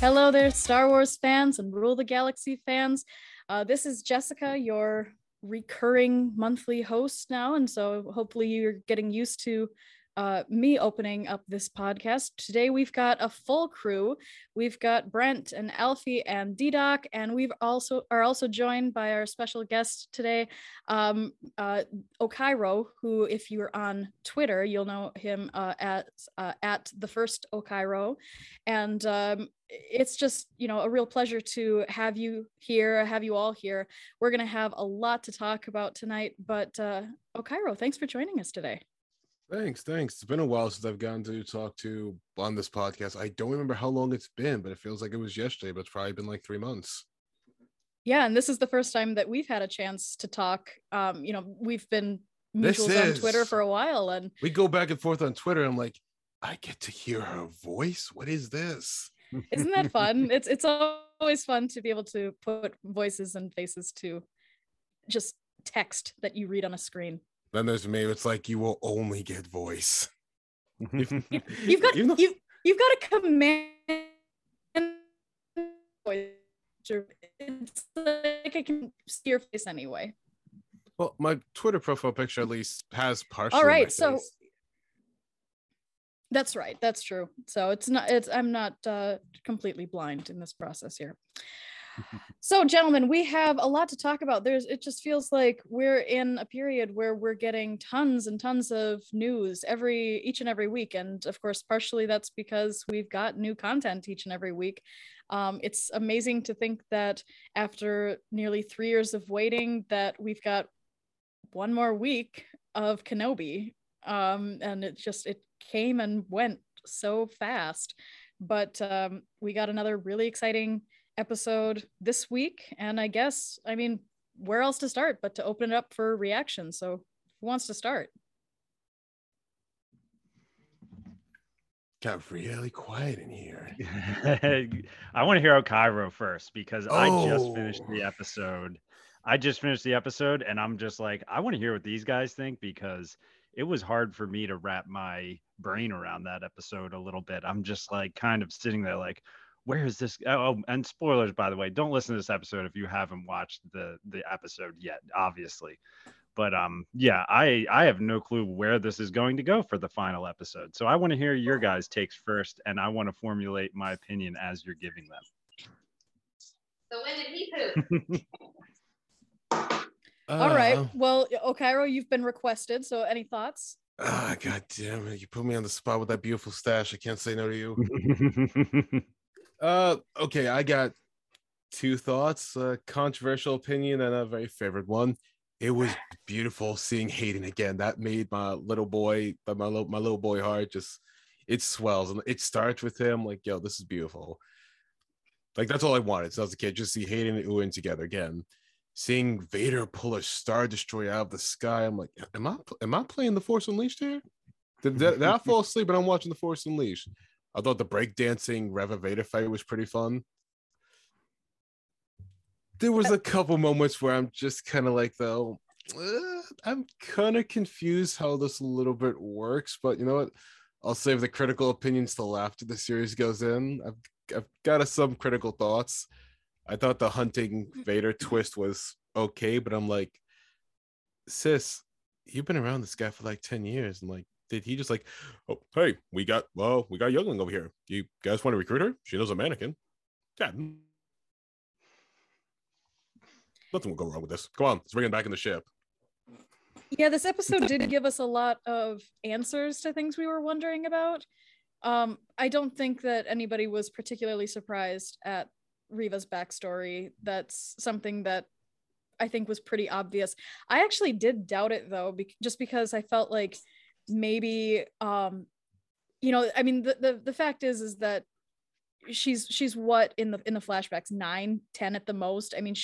Hello there, Star Wars fans and Rule the Galaxy fans. This is Jessica, your recurring monthly host now, and so hopefully you're getting used to me opening up this podcast. Today we've got a full crew. We've got Brent and Alfie and D-Doc, and we've also joined by our special guest today, Okairo, who, if you're on Twitter, you'll know him at the first Okairo, and it's just, a real pleasure to have you all here. We're going to have a lot to talk about tonight, but Okairo, thanks for joining us today. Thanks. It's been a while since I've gotten to talk to on this podcast. I don't remember how long it's been, but it feels like it was yesterday, but it's probably been like 3 months. Yeah, and this is the first time that we've had a chance to talk. We've been mutuals on Twitter for a while. And we go back and forth on Twitter. I'm like, I get to hear her voice? What is this? Isn't that fun? It's always fun to be able to put voices and faces to just text that you read on a screen. Then there's me. It's like you will only get voice. You've got a command voice. It's like I can see your face anyway. Well, my Twitter profile picture at least has partially. All right, so face. That's right. That's true. So I'm not completely blind in this process here. So, gentlemen, we have a lot to talk about. It just feels like we're in a period where we're getting tons and tons of news each and every week. And of course, partially that's because we've got new content each and every week. It's amazing to think that after nearly 3 years of waiting, that we've got one more week of Kenobi. And it came and went so fast. But we got another really exciting episode this week, and I guess, where else to start but to open it up for reaction? So who wants to start? Got really quiet in here. I want to hear Okairo first, because I just finished the episode and I'm just like, I want to hear what these guys think, because it was hard for me to wrap my brain around that episode a little bit. I'm just like kind of sitting there like, where is this? Oh, and spoilers, by the way, don't listen to this episode if you haven't watched the episode yet, obviously. But I have no clue where this is going to go for the final episode. So I want to hear your guys' takes first, and I want to formulate my opinion as you're giving them. So when did he poop? All right. Well, Okairo, you've been requested. So any thoughts? Ah, God damn it. You put me on the spot with that beautiful stash. I can't say no to you. Okay, I got two thoughts, a controversial opinion and a very favorite one. It was beautiful seeing Hayden again. That made my little boy heart just, it swells, and it starts with him like, yo, this is beautiful. Like, that's all I wanted. So as a kid, just see Hayden and Ewan together again. Seeing Vader pull a Star Destroyer out of the sky, I'm like, am I playing The Force Unleashed here? Did I fall asleep and I'm watching The Force Unleashed? I thought the breakdancing Reva Vader fight was pretty fun. There was a couple moments where I'm just kind of like, though, I'm kind of confused how this a little bit works. But you know what? I'll save the critical opinions till after the series goes in. I've got some critical thoughts. I thought the hunting Vader twist was okay, but I'm like, sis, you've been around this guy for like 10 years, and like, did he just like, oh, hey, we got Youngling over here. You guys want to recruit her? She knows a mannequin. Yeah. Nothing will go wrong with this. Come on, let's bring him back in the ship. Yeah, this episode did give us a lot of answers to things we were wondering about. I don't think that anybody was particularly surprised at Riva's backstory. That's something that I think was pretty obvious. I actually did doubt it, though, just because I felt like maybe, I mean, the fact is that she's what in the flashbacks, 9, 10 at the most. I mean,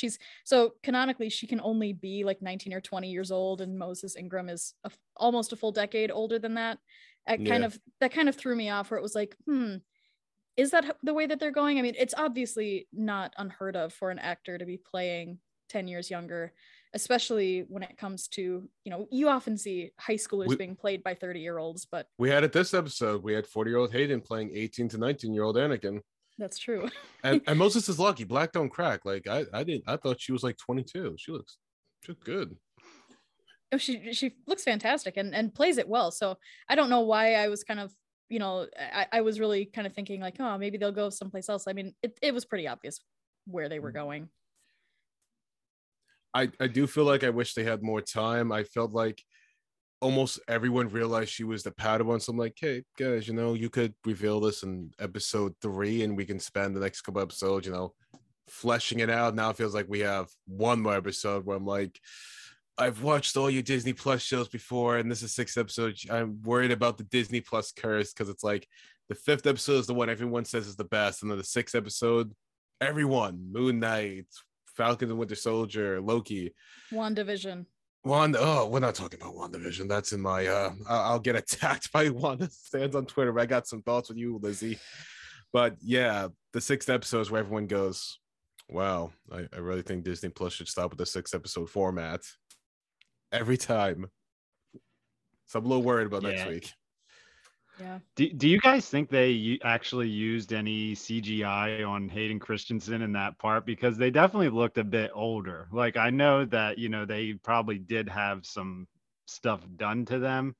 so canonically she can only be like 19 or 20 years old, and Moses Ingram is almost a full decade older than that. That kind of threw me off, where it was like, is that the way that they're going? I mean, it's obviously not unheard of for an actor to be playing 10 years younger, especially when it comes to, you often see high schoolers being played by 30-year-olds, but we had it this episode. We had 40-year-old Hayden playing 18 to 19-year-old Anakin. That's true. and Moses is lucky. Black don't crack. Like I thought she was like 22. She looks good. Oh, she looks fantastic and plays it well. So I don't know why I was kind of, I was really kind of thinking like, oh, maybe they'll go someplace else. I mean, it was pretty obvious where they were going. I do feel like I wish they had more time. I felt like almost everyone realized she was the Padawan. So I'm like, hey, guys, you could reveal this in episode 3 and we can spend the next couple episodes, fleshing it out. Now it feels like we have one more episode where I'm like, I've watched all your Disney Plus shows before and this is 6th episode. I'm worried about the Disney Plus curse, because it's like the 5th episode is the one everyone says is the best. And then the 6th episode, everyone, Moon Knight, Falcon and Winter Soldier, Loki, WandaVision. Oh, we're not talking about WandaVision. That's in my I'll get attacked by Wanda Sands on Twitter. But I got some thoughts with you, Lizzie. But yeah, the 6th episode is where everyone goes, wow, I really think Disney Plus should stop with the 6th episode format every time. So I'm a little worried about next week. Yeah. Do you guys think they actually used any CGI on Hayden Christensen in that part? Because they definitely looked a bit older. Like, I know that, they probably did have some stuff done to them,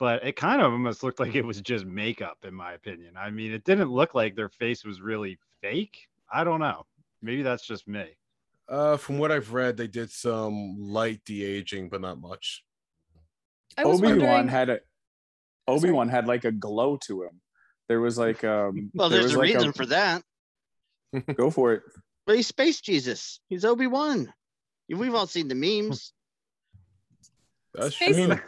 but it kind of almost looked like it was just makeup, in my opinion. I mean, it didn't look like their face was really fake. I don't know. Maybe that's just me. From what I've read, they did some light de-aging, but not much. Obi-Wan had like a glow to him. There was like well, there's a reason for that. Go for it. But he's Space Jesus. He's Obi-Wan. We've all seen the memes. That's true.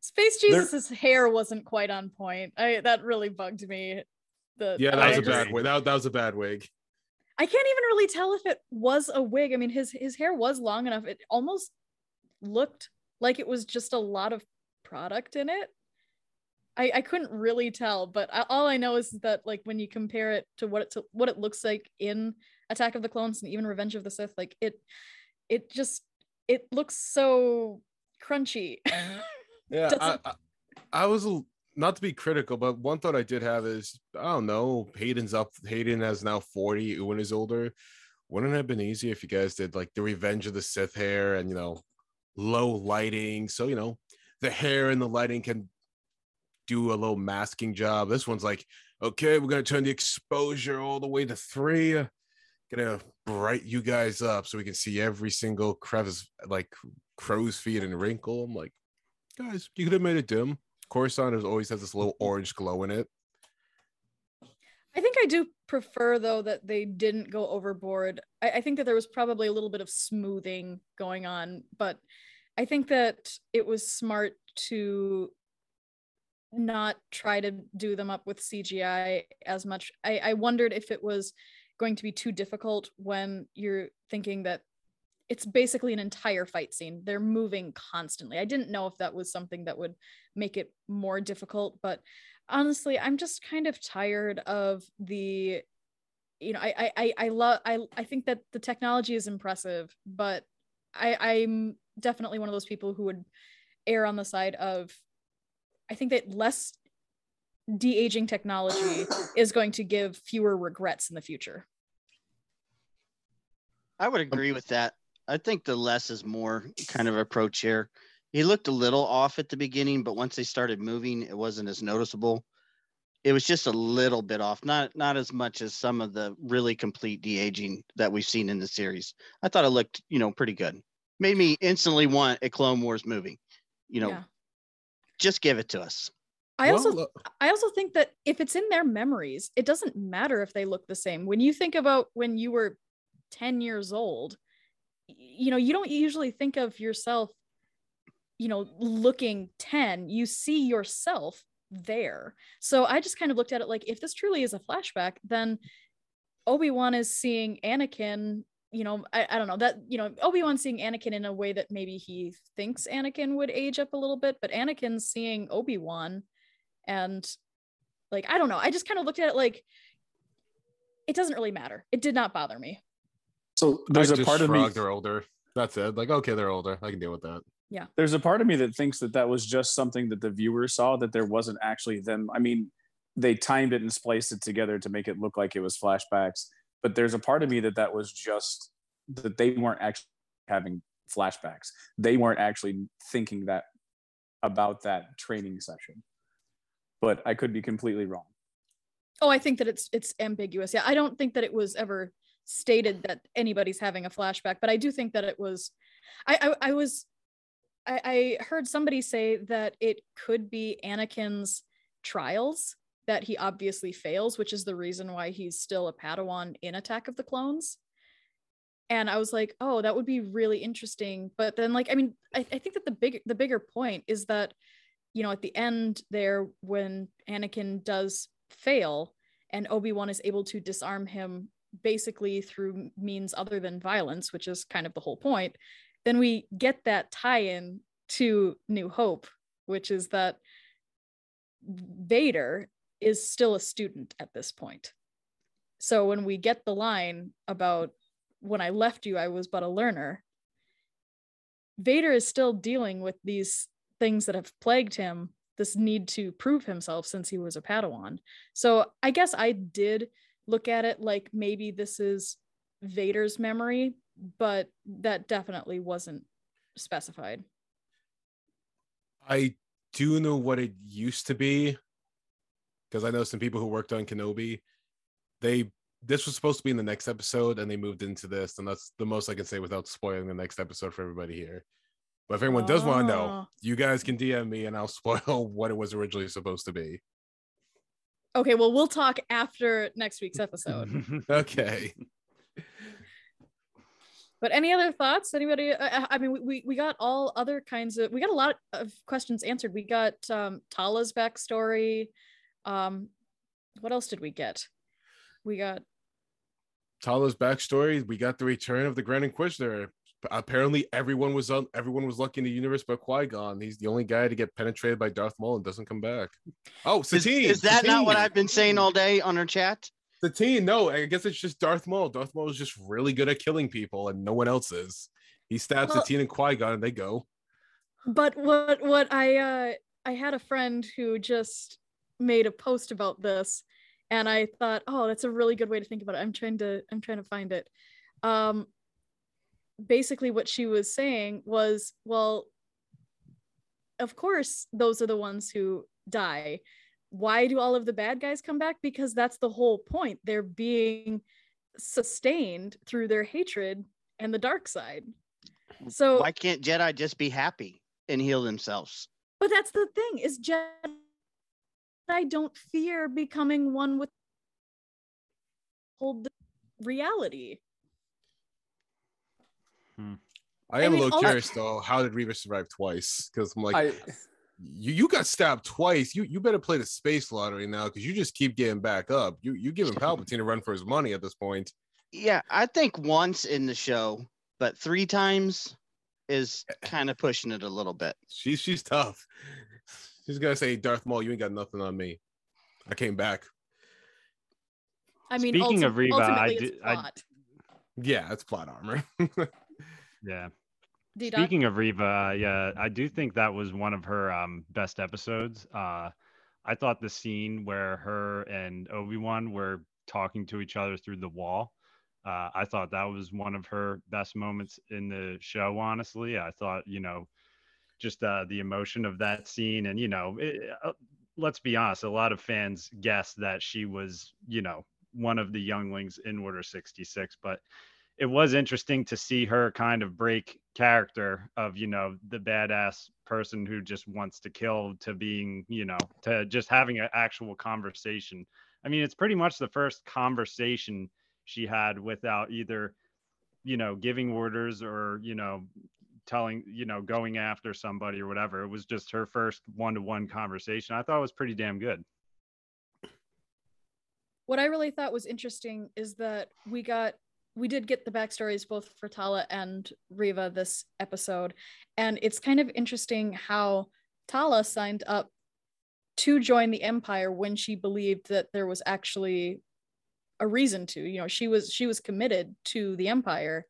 Space Jesus' hair wasn't quite on point. That really bugged me. That was a bad wig. I can't even really tell if it was a wig. I mean, his hair was long enough. It almost looked like it was just a lot of product in it. I couldn't really tell, but all I know is that, like, when you compare it to what it looks like in Attack of the Clones and even Revenge of the Sith, like it looks so crunchy. Yeah, I was not to be critical, but one thought I did have is, I don't know, Hayden is now 40. Ewan is older. Wouldn't it have been easier if you guys did like the Revenge of the Sith hair and low lighting, so the hair and the lighting can do a little masking job. This one's like, okay, we're gonna turn the exposure all the way to 3. Gonna bright you guys up so we can see every single crevice, like crow's feet and wrinkle. I'm like, guys, you could have made it dim. Coruscant always has this little orange glow in it. I think I do prefer, though, that they didn't go overboard. I think that there was probably a little bit of smoothing going on, but I think that it was smart to not try to do them up with CGI as much. I wondered if it was going to be too difficult when you're thinking that it's basically an entire fight scene. They're moving constantly. I didn't know if that was something that would make it more difficult, but honestly, I'm just kind of tired of the, I think that the technology is impressive, but I'm definitely one of those people who would err on the side of, I think that less de-aging technology is going to give fewer regrets in the future. I would agree with that. I think the less is more kind of approach here. He looked a little off at the beginning, but once they started moving, it wasn't as noticeable. It was just a little bit off, not as much as some of the really complete de-aging that we've seen in the series. I thought it looked, pretty good. Made me instantly want a Clone Wars movie. you know, just give it to us. I also think that if it's in their memories, it doesn't matter if they look the same. When you think about when you were 10 years old, you know, you don't usually think of yourself, you know, looking 10. You see yourself there. So I just kind of looked at it like, if this truly is a flashback, then Obi-Wan is seeing Anakin, you know, I don't know that, you know, Obi-Wan seeing Anakin in a way that maybe he thinks Anakin would age up a little bit, but Anakin's seeing Obi-Wan. And like, I don't know, I just kind of looked at it like, it doesn't really matter. It did not bother me. So there's a part of me, they're older, that's it. Like, okay, they're older, I can deal with that. Yeah, there's a part of me that thinks that that was just something that the viewer saw, that there wasn't actually them. I mean, they timed it and spliced it together to make it look like it was flashbacks, but there's a part of me that was just that they weren't actually having flashbacks. They weren't actually thinking that about that training session. But I could be completely wrong. Oh, I think that it's ambiguous. Yeah, I don't think that it was ever stated that anybody's having a flashback, but I do think that it was, I heard somebody say that it could be Anakin's trials, that he obviously fails, which is the reason why he's still a Padawan in Attack of the Clones. And I was like, oh, that would be really interesting. But then, like, I mean, I think that the bigger point is that, you know, at the end there, when Anakin does fail and Obi-Wan is able to disarm him basically through means other than violence, which is kind of the whole point, then we get that tie-in to New Hope, which is that Vader is still a student at this point. So when we get the line about, when I left you, I was but a learner, Vader is still dealing with these things that have plagued him, this need to prove himself since he was a Padawan. So I guess I did look at it like maybe this is Vader's memory, but that definitely wasn't specified. I do know what it used to be, because I know some people who worked on Kenobi. This was supposed to be in the next episode and they moved into this, and that's the most I can say without spoiling the next episode for everybody here. But if anyone does want to know, you guys can DM me and I'll spoil what it was originally supposed to be. Okay, well, we'll talk after next week's episode. Okay. But any other thoughts? Anybody? I mean, we got all other kinds of... We got a lot of questions answered. We got Tala's backstory. What else did we get? We got... Tala's backstory. We got the return of the Grand Inquisitor. Apparently everyone was lucky in the universe but Qui-Gon. He's the only guy to get penetrated by Darth Maul and doesn't come back. Oh, Satine. Is that Satine. Not what I've been saying all day on our chat? Satine, no, I guess it's just Darth Maul. Darth Maul is just really good at killing people and no one else is. He stabs Satine and Qui-Gon and they go. But what I had a friend who just made a post about this and I thought, oh, that's a really good way to think about it. I'm trying to find it. Basically what she was saying was, well, of course those are the ones who die. Why do all of the bad guys come back? Because that's the whole point. They're being sustained through their hatred and the dark side. So why can't Jedi just be happy and heal themselves? But that's the thing, is Jedi don't fear becoming one with the reality. I am a little curious though, how did Reva survive twice? Because I'm like, you got stabbed twice. You better play the space lottery now, because you just keep getting back up. You giving Palpatine a run for his money at this point. Yeah, I think once in the show, but 3 times is kind of pushing it a little bit. She's tough. She's gonna say, Darth Maul, you ain't got nothing on me. I came back. I mean, speaking of Reva, it's plot armor. Yeah. Speaking of Reva, yeah, I do think that was one of her best episodes. I thought the scene where her and Obi-Wan were talking to each other through the wall, I thought that was one of her best moments in the show, honestly. I thought, you know, just the emotion of that scene. And, you know, let's be honest, a lot of fans guessed that she was, you know, one of the younglings in Order 66, but it was interesting to see her kind of break character of, you know, the badass person who just wants to kill to being, you know, to just having an actual conversation. I mean, it's pretty much the first conversation she had without either, you know, giving orders or, you know, telling, you know, going after somebody or whatever. It was just her first one-to-one conversation. I thought it was pretty damn good. What I really thought was interesting is that we did get the backstories both for Tala and Riva this episode. And it's kind of interesting how Tala signed up to join the Empire when she believed that there was actually a reason to, you know, she was committed to the Empire.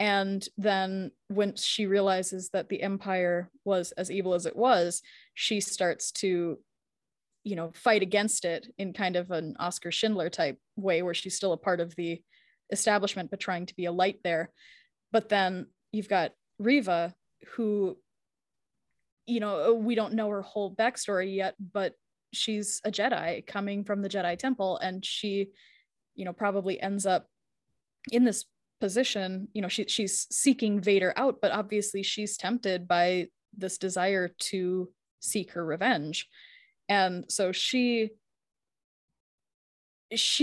And then when she realizes that the Empire was as evil as it was, she starts to, you know, fight against it in kind of an Oscar Schindler type way, where she's still a part of the establishment, but trying to be a light there. But then you've got Riva, who, you know, we don't know her whole backstory yet, but she's a Jedi coming from the Jedi Temple, and she, you know, probably ends up in this position. You know, she's seeking Vader out, but obviously she's tempted by this desire to seek her revenge. And so she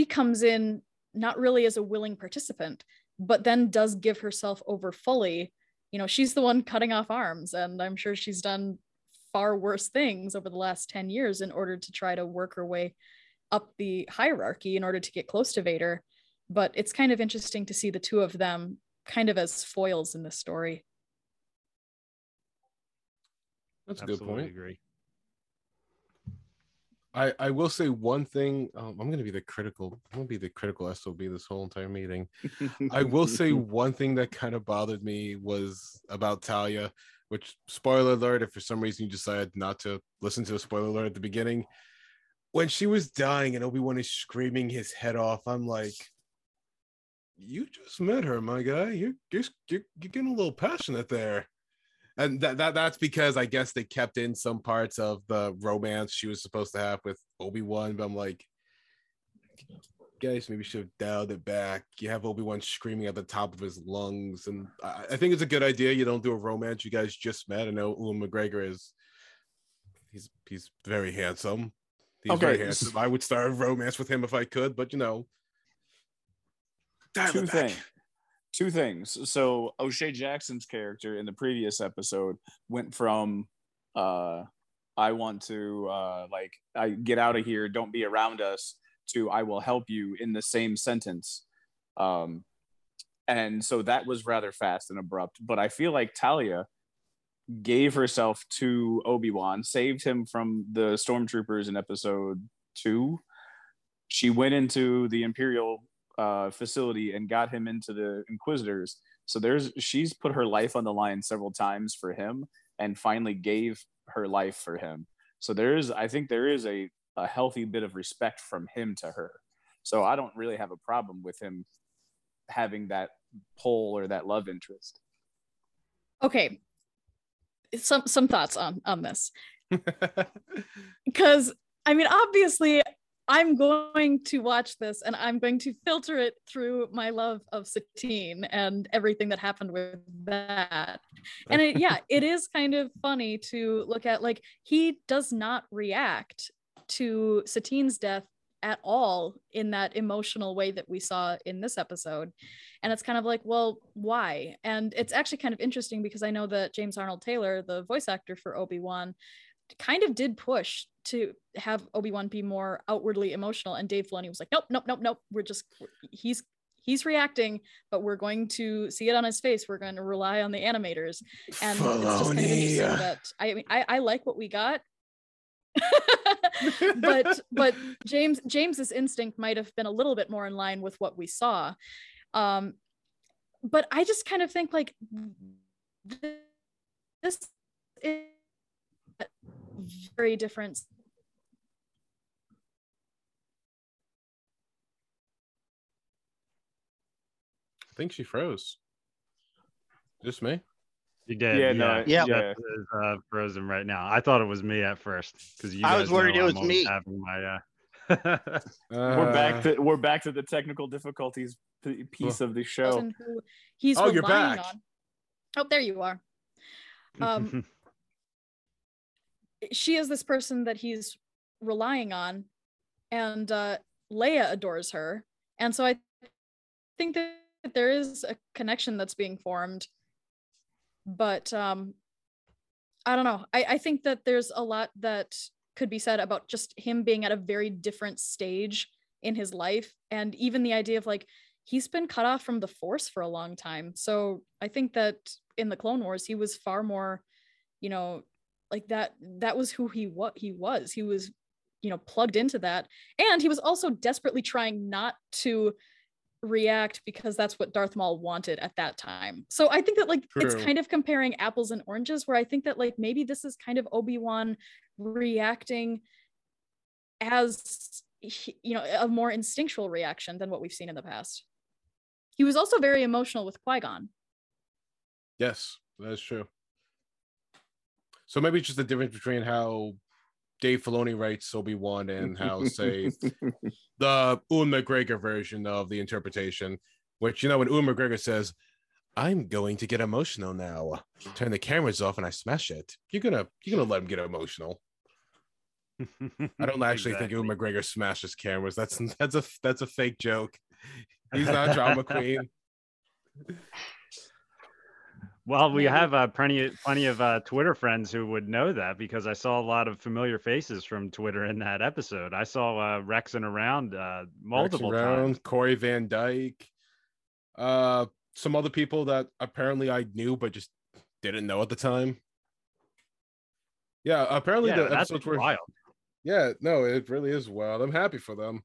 comes in not really as a willing participant, but then does give herself over fully. You know, she's the one cutting off arms, and I'm sure she's done far worse things over the last 10 years in order to try to work her way up the hierarchy in order to get close to Vader. But it's kind of interesting to see the two of them kind of as foils in this story. That's a good point. I agree. I will say one thing. I'm going to be the critical. I'm going to be the critical SOB this whole entire meeting. I will say one thing that kind of bothered me was about Talia, which, spoiler alert, if for some reason you decided not to listen to the spoiler alert at the beginning, when she was dying and Obi-Wan is screaming his head off, I'm like, you just met her, my guy. You're getting a little passionate there. And that's because I guess they kept in some parts of the romance she was supposed to have with Obi-Wan. But I'm like, guys, maybe should have dialed it back. You have Obi-Wan screaming at the top of his lungs. And I think it's a good idea. You don't do a romance. You guys just met. I know Ewan McGregor is, he's very handsome. He's okay. Very handsome. I would start a romance with him if I could, but you know. Two things. So O'Shea Jackson's character in the previous episode went from I want to like, I get out of here, don't be around us, to I will help you in the same sentence. And so that was rather fast and abrupt, but I feel like Talia gave herself to Obi-Wan, saved him from the stormtroopers in episode 2. She went into the Imperial facility and got him into the Inquisitors. So she's put her life on the line several times for him, and finally gave her life for him. So I think there is a healthy bit of respect from him to her. So I don't really have a problem with him having that pull or that love interest. Okay, some thoughts on this, because I mean, obviously I'm going to watch this and I'm going to filter it through my love of Satine and everything that happened with that. And it is kind of funny to look at, like, he does not react to Satine's death at all in that emotional way that we saw in this episode. And it's kind of like, well, why? And it's actually kind of interesting, because I know that James Arnold Taylor, the voice actor for Obi-Wan, kind of did push to have Obi-Wan be more outwardly emotional, and Dave Filoni was like, nope, he's reacting, but we're going to see it on his face, we're going to rely on the animators. And Filoni. It's just kind of interesting that, I mean, I like what we got. but James's instinct might have been a little bit more in line with what we saw. But I just kind of think, like, this is very different. I think she froze. Just me? You did. Yeah. Frozen right now. I thought it was me at first, because I was worried it was me having my We're back to the technical difficulties piece of the show. You're back. Oh, there you are. She is this person that he's relying on, and Leia adores her, and so I think that there is a connection that's being formed, but I don't know. I think that there's a lot that could be said about just him being at a very different stage in his life, and even the idea of like he's been cut off from the Force for a long time. So I think that in the Clone Wars he was far more, you know, like that was who he was. He was, you know, plugged into that, and he was also desperately trying not to react because that's what Darth Maul wanted at that time. So I think that like True. It's kind of comparing apples and oranges, where I think that like maybe this is kind of Obi-Wan reacting as, you know, a more instinctual reaction than what we've seen in the past. He was also very emotional with Qui-Gon. Yes, that's true. So maybe it's just the difference between how Dave Filoni writes Obi-Wan and how, say, the Ewan McGregor version of the interpretation, which, you know, when Ewan McGregor says, "I'm going to get emotional now. Turn the cameras off and I smash it." You're gonna let him get emotional. I don't actually think Ewan McGregor smashes cameras. That's a fake joke. He's not drama queen. Well, we have plenty of Twitter friends who would know that, because I saw a lot of familiar faces from Twitter in that episode. I saw Rex and Around multiple times. Corey Van Dyke, some other people that apparently I knew but just didn't know at the time. Yeah, apparently the episodes were wild. Yeah, no, it really is wild. I'm happy for them.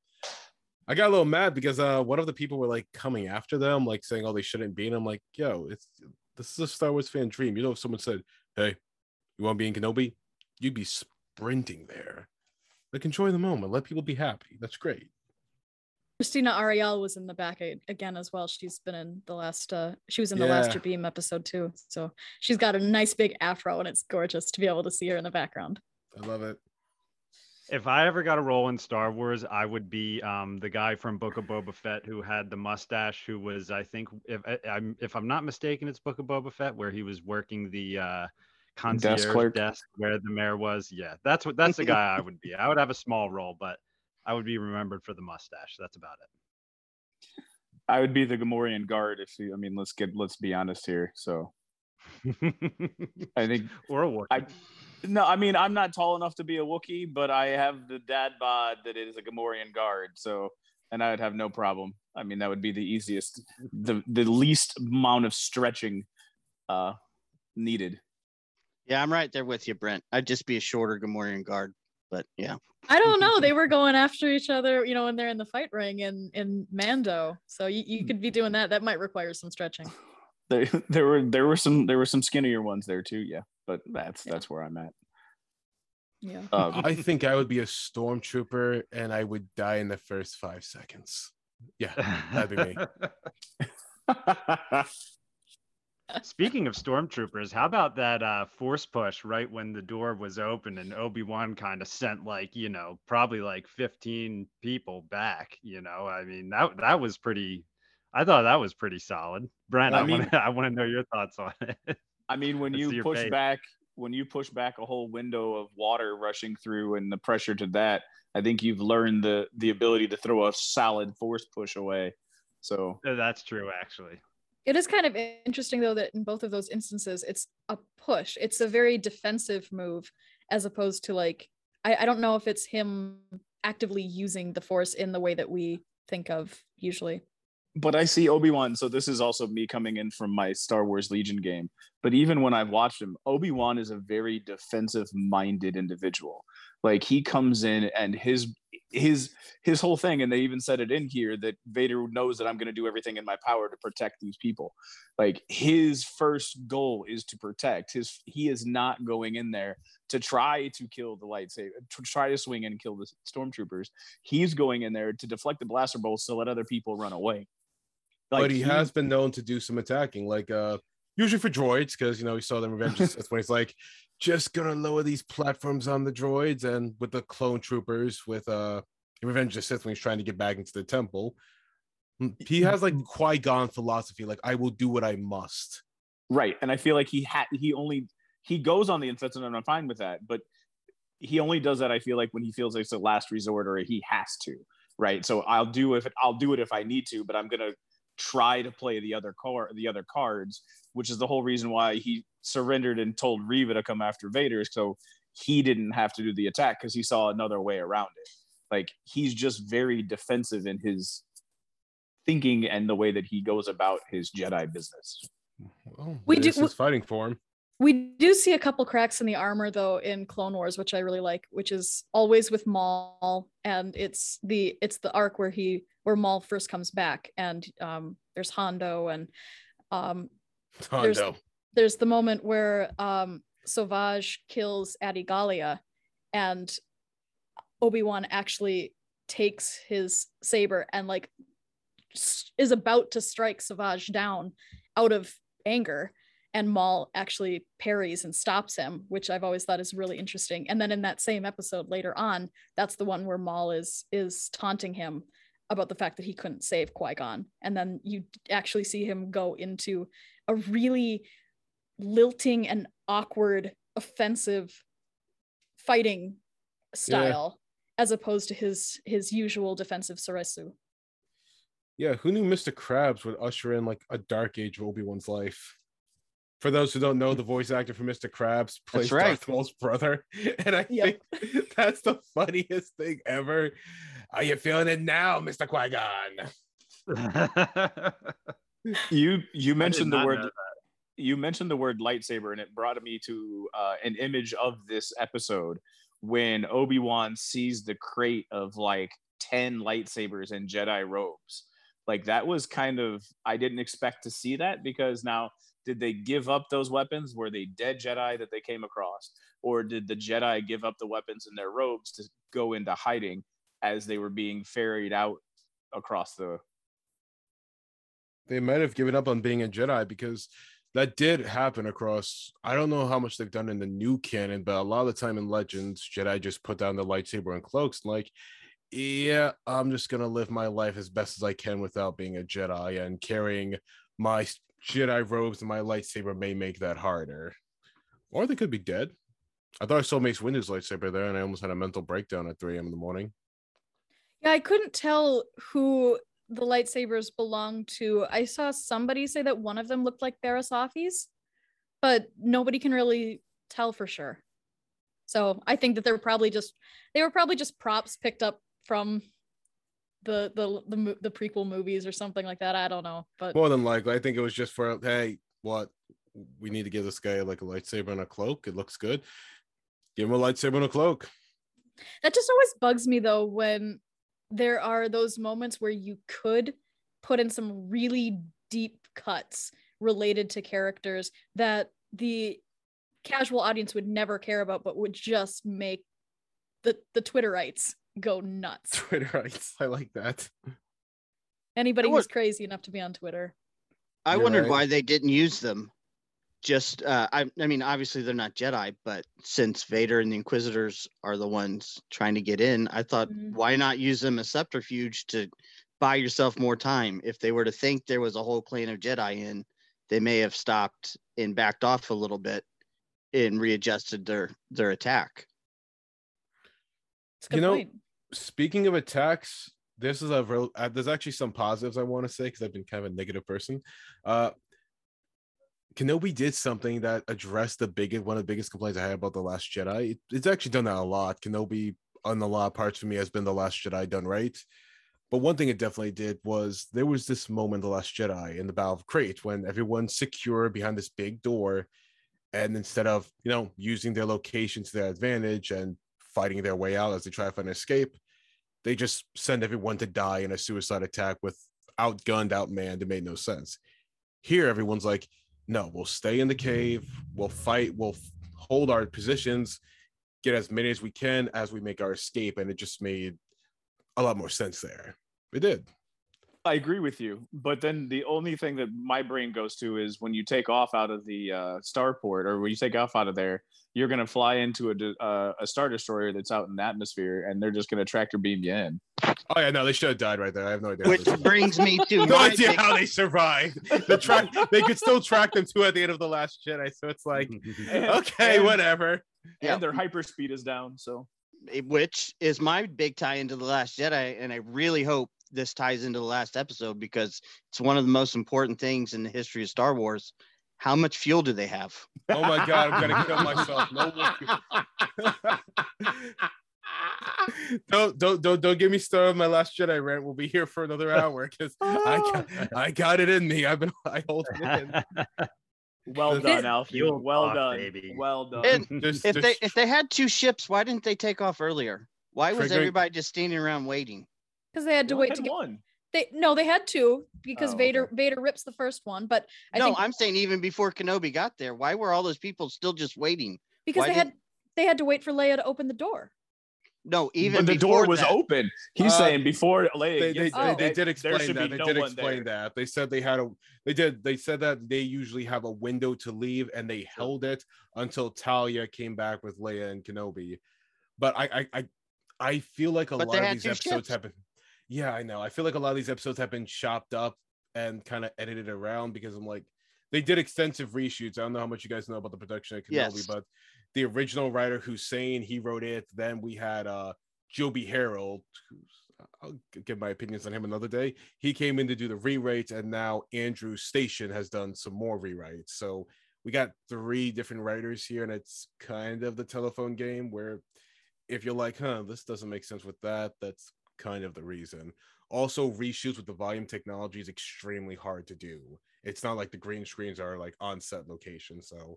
I got a little mad because one of the people were like coming after them, like saying, "Oh, they shouldn't be," and I'm like, "Yo, this is a Star Wars fan dream." You know, if someone said, "Hey, you want to be in Kenobi?" you'd be sprinting there. Like, enjoy the moment. Let people be happy. That's great. Christina Ariel was in the back again as well. She's been in the last, she was in the last Jabeam episode too. So she's got a nice big afro and it's gorgeous to be able to see her in the background. I love it. If I ever got a role in Star Wars, I would be the guy from Book of Boba Fett who had the mustache, who was, I think, if I'm not mistaken, it's Book of Boba Fett, where he was working the concierge desk where the mayor was. Yeah, that's the guy I would be. I would have a small role, but I would be remembered for the mustache. That's about it. I would be the Gamorrean guard. Let's be honest here. So I think, or a Wookiee. I'm not tall enough to be a Wookiee, but I have the dad bod that is a Gamorrean guard. So, and I would have no problem. I mean, that would be the easiest, the least amount of stretching needed. Yeah, I'm right there with you, Brent. I'd just be a shorter Gamorrean guard, but yeah. I don't know. They were going after each other, you know, when they're in the fight ring in Mando. So you could be doing that. That might require some stretching. There were some skinnier ones there too, yeah. But that's where I'm at. Yeah. I think I would be a stormtrooper and I would die in the first 5 seconds. Yeah, that'd be me. Speaking of stormtroopers, how about that force push right when the door was open and Obi-Wan kind of sent, like, you know, probably like 15 people back, you know? I mean, that was pretty. I thought that was pretty solid. Brent, I want to know your thoughts on it. I mean, when you push back, a whole window of water rushing through and the pressure to that, I think you've learned the ability to throw a solid force push away. So that's true, actually. It is kind of interesting, though, that in both of those instances, it's a push. It's a very defensive move, as opposed to, like, I don't know if it's him actively using the force in the way that we think of usually. But I see Obi-Wan, so this is also me coming in from my Star Wars Legion game. But even when I've watched him, Obi-Wan is a very defensive-minded individual. Like, he comes in and his whole thing, and they even said it in here, that Vader knows that I'm going to do everything in my power to protect these people. Like, his first goal is to protect. He is not going in there to try to kill the lightsaber, to try to swing and kill the stormtroopers. He's going in there to deflect the blaster bolts to let other people run away. Like, but he has been known to do some attacking, like usually for droids, because, you know, we saw them Revenge of the Sith when he's like, just gonna lower these platforms on the droids, and with the clone troopers with Revenge of the Sith when he's trying to get back into the temple. He has like Qui-Gon philosophy, like I will do what I must. Right, and I feel like he goes on the offensive, and I'm fine with that. But he only does that, I feel like, when he feels like it's a last resort or he has to. Right, so I'll do it if I need to, but I'm gonna try to play the other cards, which is the whole reason why he surrendered and told Reva to come after Vader, so he didn't have to do the attack because he saw another way around it. Like, he's just very defensive in his thinking and the way that he goes about his Jedi business. Well, he's fighting for him. We do see a couple cracks in the armor, though, in Clone Wars, which I really like, which is always with Maul, and it's the arc where Maul first comes back, and there's Hondo, and there's the moment where Savage kills Adi Gallia, and Obi-Wan actually takes his saber and like is about to strike Savage down out of anger. And Maul actually parries and stops him, which I've always thought is really interesting. And then in that same episode later on, that's the one where Maul is taunting him about the fact that he couldn't save Qui-Gon. And then you actually see him go into a really lilting and awkward, offensive fighting style, as opposed to his usual defensive Suresu. Yeah, who knew Mr. Krabs would usher in like a dark age of Obi-Wan's life? For those who don't know, the voice actor for Mr. Krabs plays Darth Maul's brother. And I think that's the funniest thing ever. Are you feeling it now, Mr. Qui-Gon? You mentioned the word lightsaber, and it brought me to an image of this episode when Obi-Wan sees the crate of like 10 lightsabers and Jedi robes. Like, that was kind of, I didn't expect to see that, because now, did they give up those weapons? Were they dead Jedi that they came across? Or did the Jedi give up the weapons in their robes to go into hiding as they were being ferried out across the... They might have given up on being a Jedi, because that did happen across... I don't know how much they've done in the new canon, but a lot of the time in Legends, Jedi just put down the lightsaber and cloaks, like, yeah, I'm just going to live my life as best as I can without being a Jedi, and carrying my Jedi robes and my lightsaber may make that harder. Or they could be dead. I thought I saw Mace Windu's lightsaber there, and I almost had a mental breakdown at 3 a.m. in the morning. Yeah, I couldn't tell who the lightsabers belonged to. I saw somebody say that one of them looked like Barisafi's, but nobody can really tell for sure. So I think that they were probably just props picked up from the prequel movies or something like that. I don't know, but more than likely, I think it was just for, hey, what, we need to give this guy like a lightsaber and a cloak, it looks good, give him a lightsaber and a cloak. That just always bugs me, though, when there are those moments where you could put in some really deep cuts related to characters that the casual audience would never care about, but would just make the Twitterites go nuts. Twitterites, I like that. Anybody who's crazy enough to be on Twitter. I wondered why they didn't use them. Just, I mean, obviously they're not Jedi, but since Vader and the Inquisitors are the ones trying to get in, I thought, why not use them as subterfuge to buy yourself more time? If they were to think there was a whole clan of Jedi in, they may have stopped and backed off a little bit and readjusted their attack. You know, point. Speaking of attacks, this is there's actually some positives I want to say, because I've been kind of a negative person. Kenobi did something that addressed one of the biggest complaints I had about The Last Jedi. It's actually done that a lot. Kenobi, on a lot of parts for me, has been The Last Jedi done right. But one thing it definitely did was, there was this moment in The Last Jedi in the Battle of Crate when everyone's secure behind this big door, and instead of, you know, using their location to their advantage and fighting their way out as they try to find an escape, they just send everyone to die in a suicide attack with outgunned, outmanned. It made no sense. Here, everyone's like, no, we'll stay in the cave, we'll fight, we'll hold our positions, get as many as we can as we make our escape. And it just made a lot more sense there. It did. I agree with you, but then the only thing that my brain goes to is when you take off out of the starport, or when you take off out of there, you're going to fly into a Star Destroyer that's out in the atmosphere, and they're just going to tractor beam you in. Oh, yeah, no, they should have died right there. I have no idea. Which brings me to no idea how they survived. They could still track them to at the end of The Last Jedi, so it's like, okay, whatever. Yeah. And their hyperspeed is down, so. Which is my big tie into The Last Jedi, and I really hope this ties into the last episode, because it's one of the most important things in the history of Star Wars. How much fuel do they have? Oh my God, I'm gonna kill myself. No, don't get me started on my Last Jedi rant. We'll be here for another hour because I got it in me. I hold it in. Well done, Alf. Well done, baby. Well done. And if they had two ships, why didn't they take off earlier? Why was everybody just standing around waiting? Because they had to wait to get one. They had two, because Vader rips the first one. But I'm saying even before Kenobi got there, why were all those people still just waiting? Because they had to wait for Leia to open the door. No, even but the door was open. He's saying before Leia. They did explain that. They did explain that. They said they had a. They did. They said that they usually have a window to leave, and they held it until Talia came back with Leia and Kenobi. But I feel like a lot of these episodes have been. Yeah, I know. I feel like a lot of these episodes have been chopped up and kind of edited around, because I'm like, they did extensive reshoots. I don't know how much you guys know about the production of Kenobi, but the original writer, Hussein, he wrote it. Then we had Joby Harold, I'll give my opinions on him another day. He came in to do the rewrites, and now Andrew Station has done some more rewrites. So we got three different writers here, and it's kind of the telephone game where if you're like, this doesn't make sense with that, that's kind of the reason. Also, reshoots with the volume technology is extremely hard to do. It's not like the green screens are like on set location, so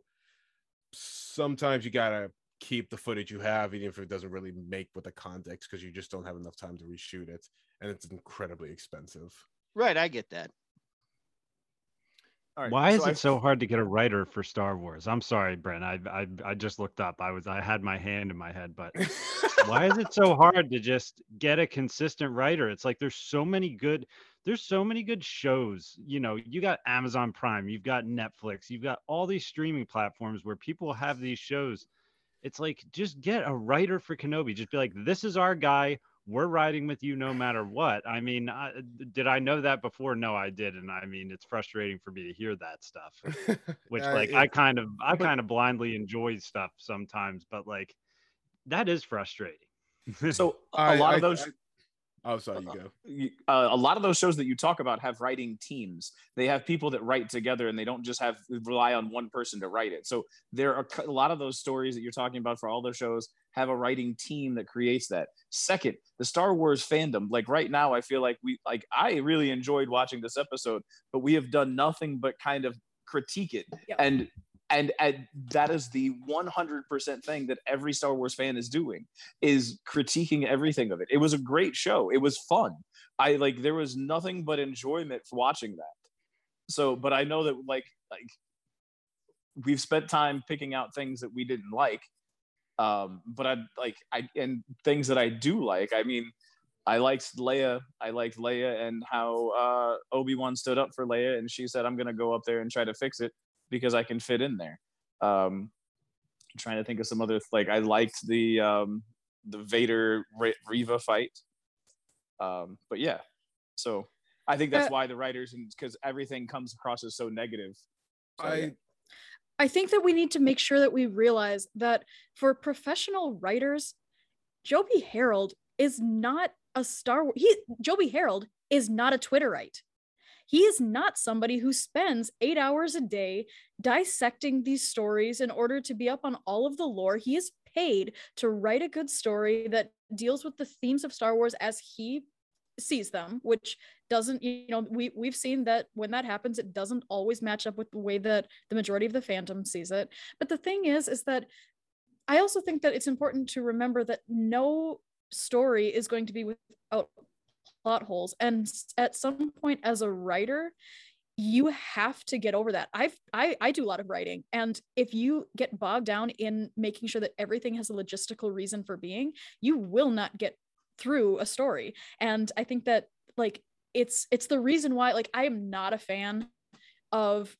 sometimes you gotta keep the footage you have, even if it doesn't really make with the context, because you just don't have enough time to reshoot it, and it's incredibly expensive. Right, I get that. All right, why is it so hard to get a writer for Star Wars? I'm sorry, Brent. I just looked up. I had my hand in my head, but why is it so hard to just get a consistent writer? It's like there's so many good shows. You know, you got Amazon Prime, you've got Netflix, you've got all these streaming platforms where people have these shows. It's like, just get a writer for Kenobi. Just be like, this is our guy. We're riding with you no matter what. I mean, did I know that before? No, I didn't. I mean, it's frustrating for me to hear that stuff, which I kind of blindly enjoy stuff sometimes, but like that is frustrating. So a lot of those shows that you talk about have writing teams. They have people that write together, and they don't just rely on one person to write it. So there are a lot of those stories that you're talking about for all those shows have a writing team that creates that. Second, the Star Wars fandom, like right now, I feel like I really enjoyed watching this episode, but we have done nothing but kind of critique it. Yep. And that is the 100% thing that every Star Wars fan is doing, is critiquing everything of it. It was a great show. It was fun. There was nothing but enjoyment for watching that. So, but I know that like we've spent time picking out things that we didn't like, but and things that I do like. I mean, I liked Leia and how Obi-Wan stood up for Leia, and she said, I'm going to go up there and try to fix it, because I can fit in there. I'm trying to think of some other, I liked the Vader Reva fight. But yeah, so I think that's why the writers, because everything comes across as so negative. So, I think that we need to make sure that we realize that for professional writers, Joby Harold is not a Star Wars. Joby Harold is not a Twitterite. He is not somebody who spends 8 hours a day dissecting these stories in order to be up on all of the lore. He is paid to write a good story that deals with the themes of Star Wars as he sees them, which doesn't, we've seen that when that happens, it doesn't always match up with the way that the majority of the fandom sees it. But the thing is that I also think that it's important to remember that no story is going to be without plot holes, and at some point as a writer you have to get over that. I do a lot of writing, and if you get bogged down in making sure that everything has a logistical reason for being, you will not get through a story. And I think that it's the reason why, like, I am not a fan of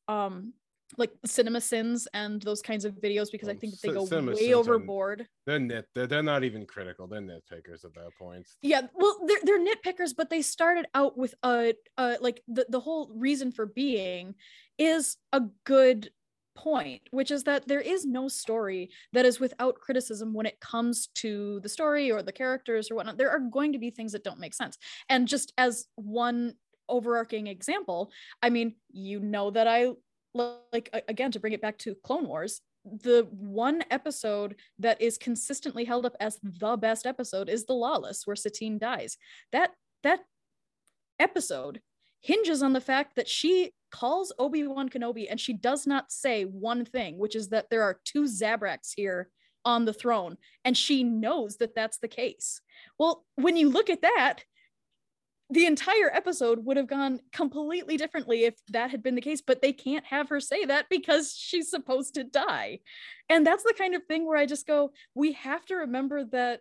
like CinemaSins and those kinds of videos, because I think that they go way overboard. They're not even critical. They're nitpickers at that point. Yeah, well, they're nitpickers, but they started out with like the whole reason for being is a good point, which is that there is no story that is without criticism when it comes to the story or the characters or whatnot. There are going to be things that don't make sense. And just as one overarching example, I mean, you know that I like, again, to bring it back to Clone Wars, the one episode that is consistently held up as the best episode is The Lawless, where Satine dies. That episode hinges on the fact that she calls Obi-Wan Kenobi and she does not say one thing, which is that there are two Zabraks here on the throne, and she knows that that's the case. Well, when you look at that, the entire episode would have gone completely differently if that had been the case, but they can't have her say that because she's supposed to die. And that's the kind of thing where I just go, we have to remember that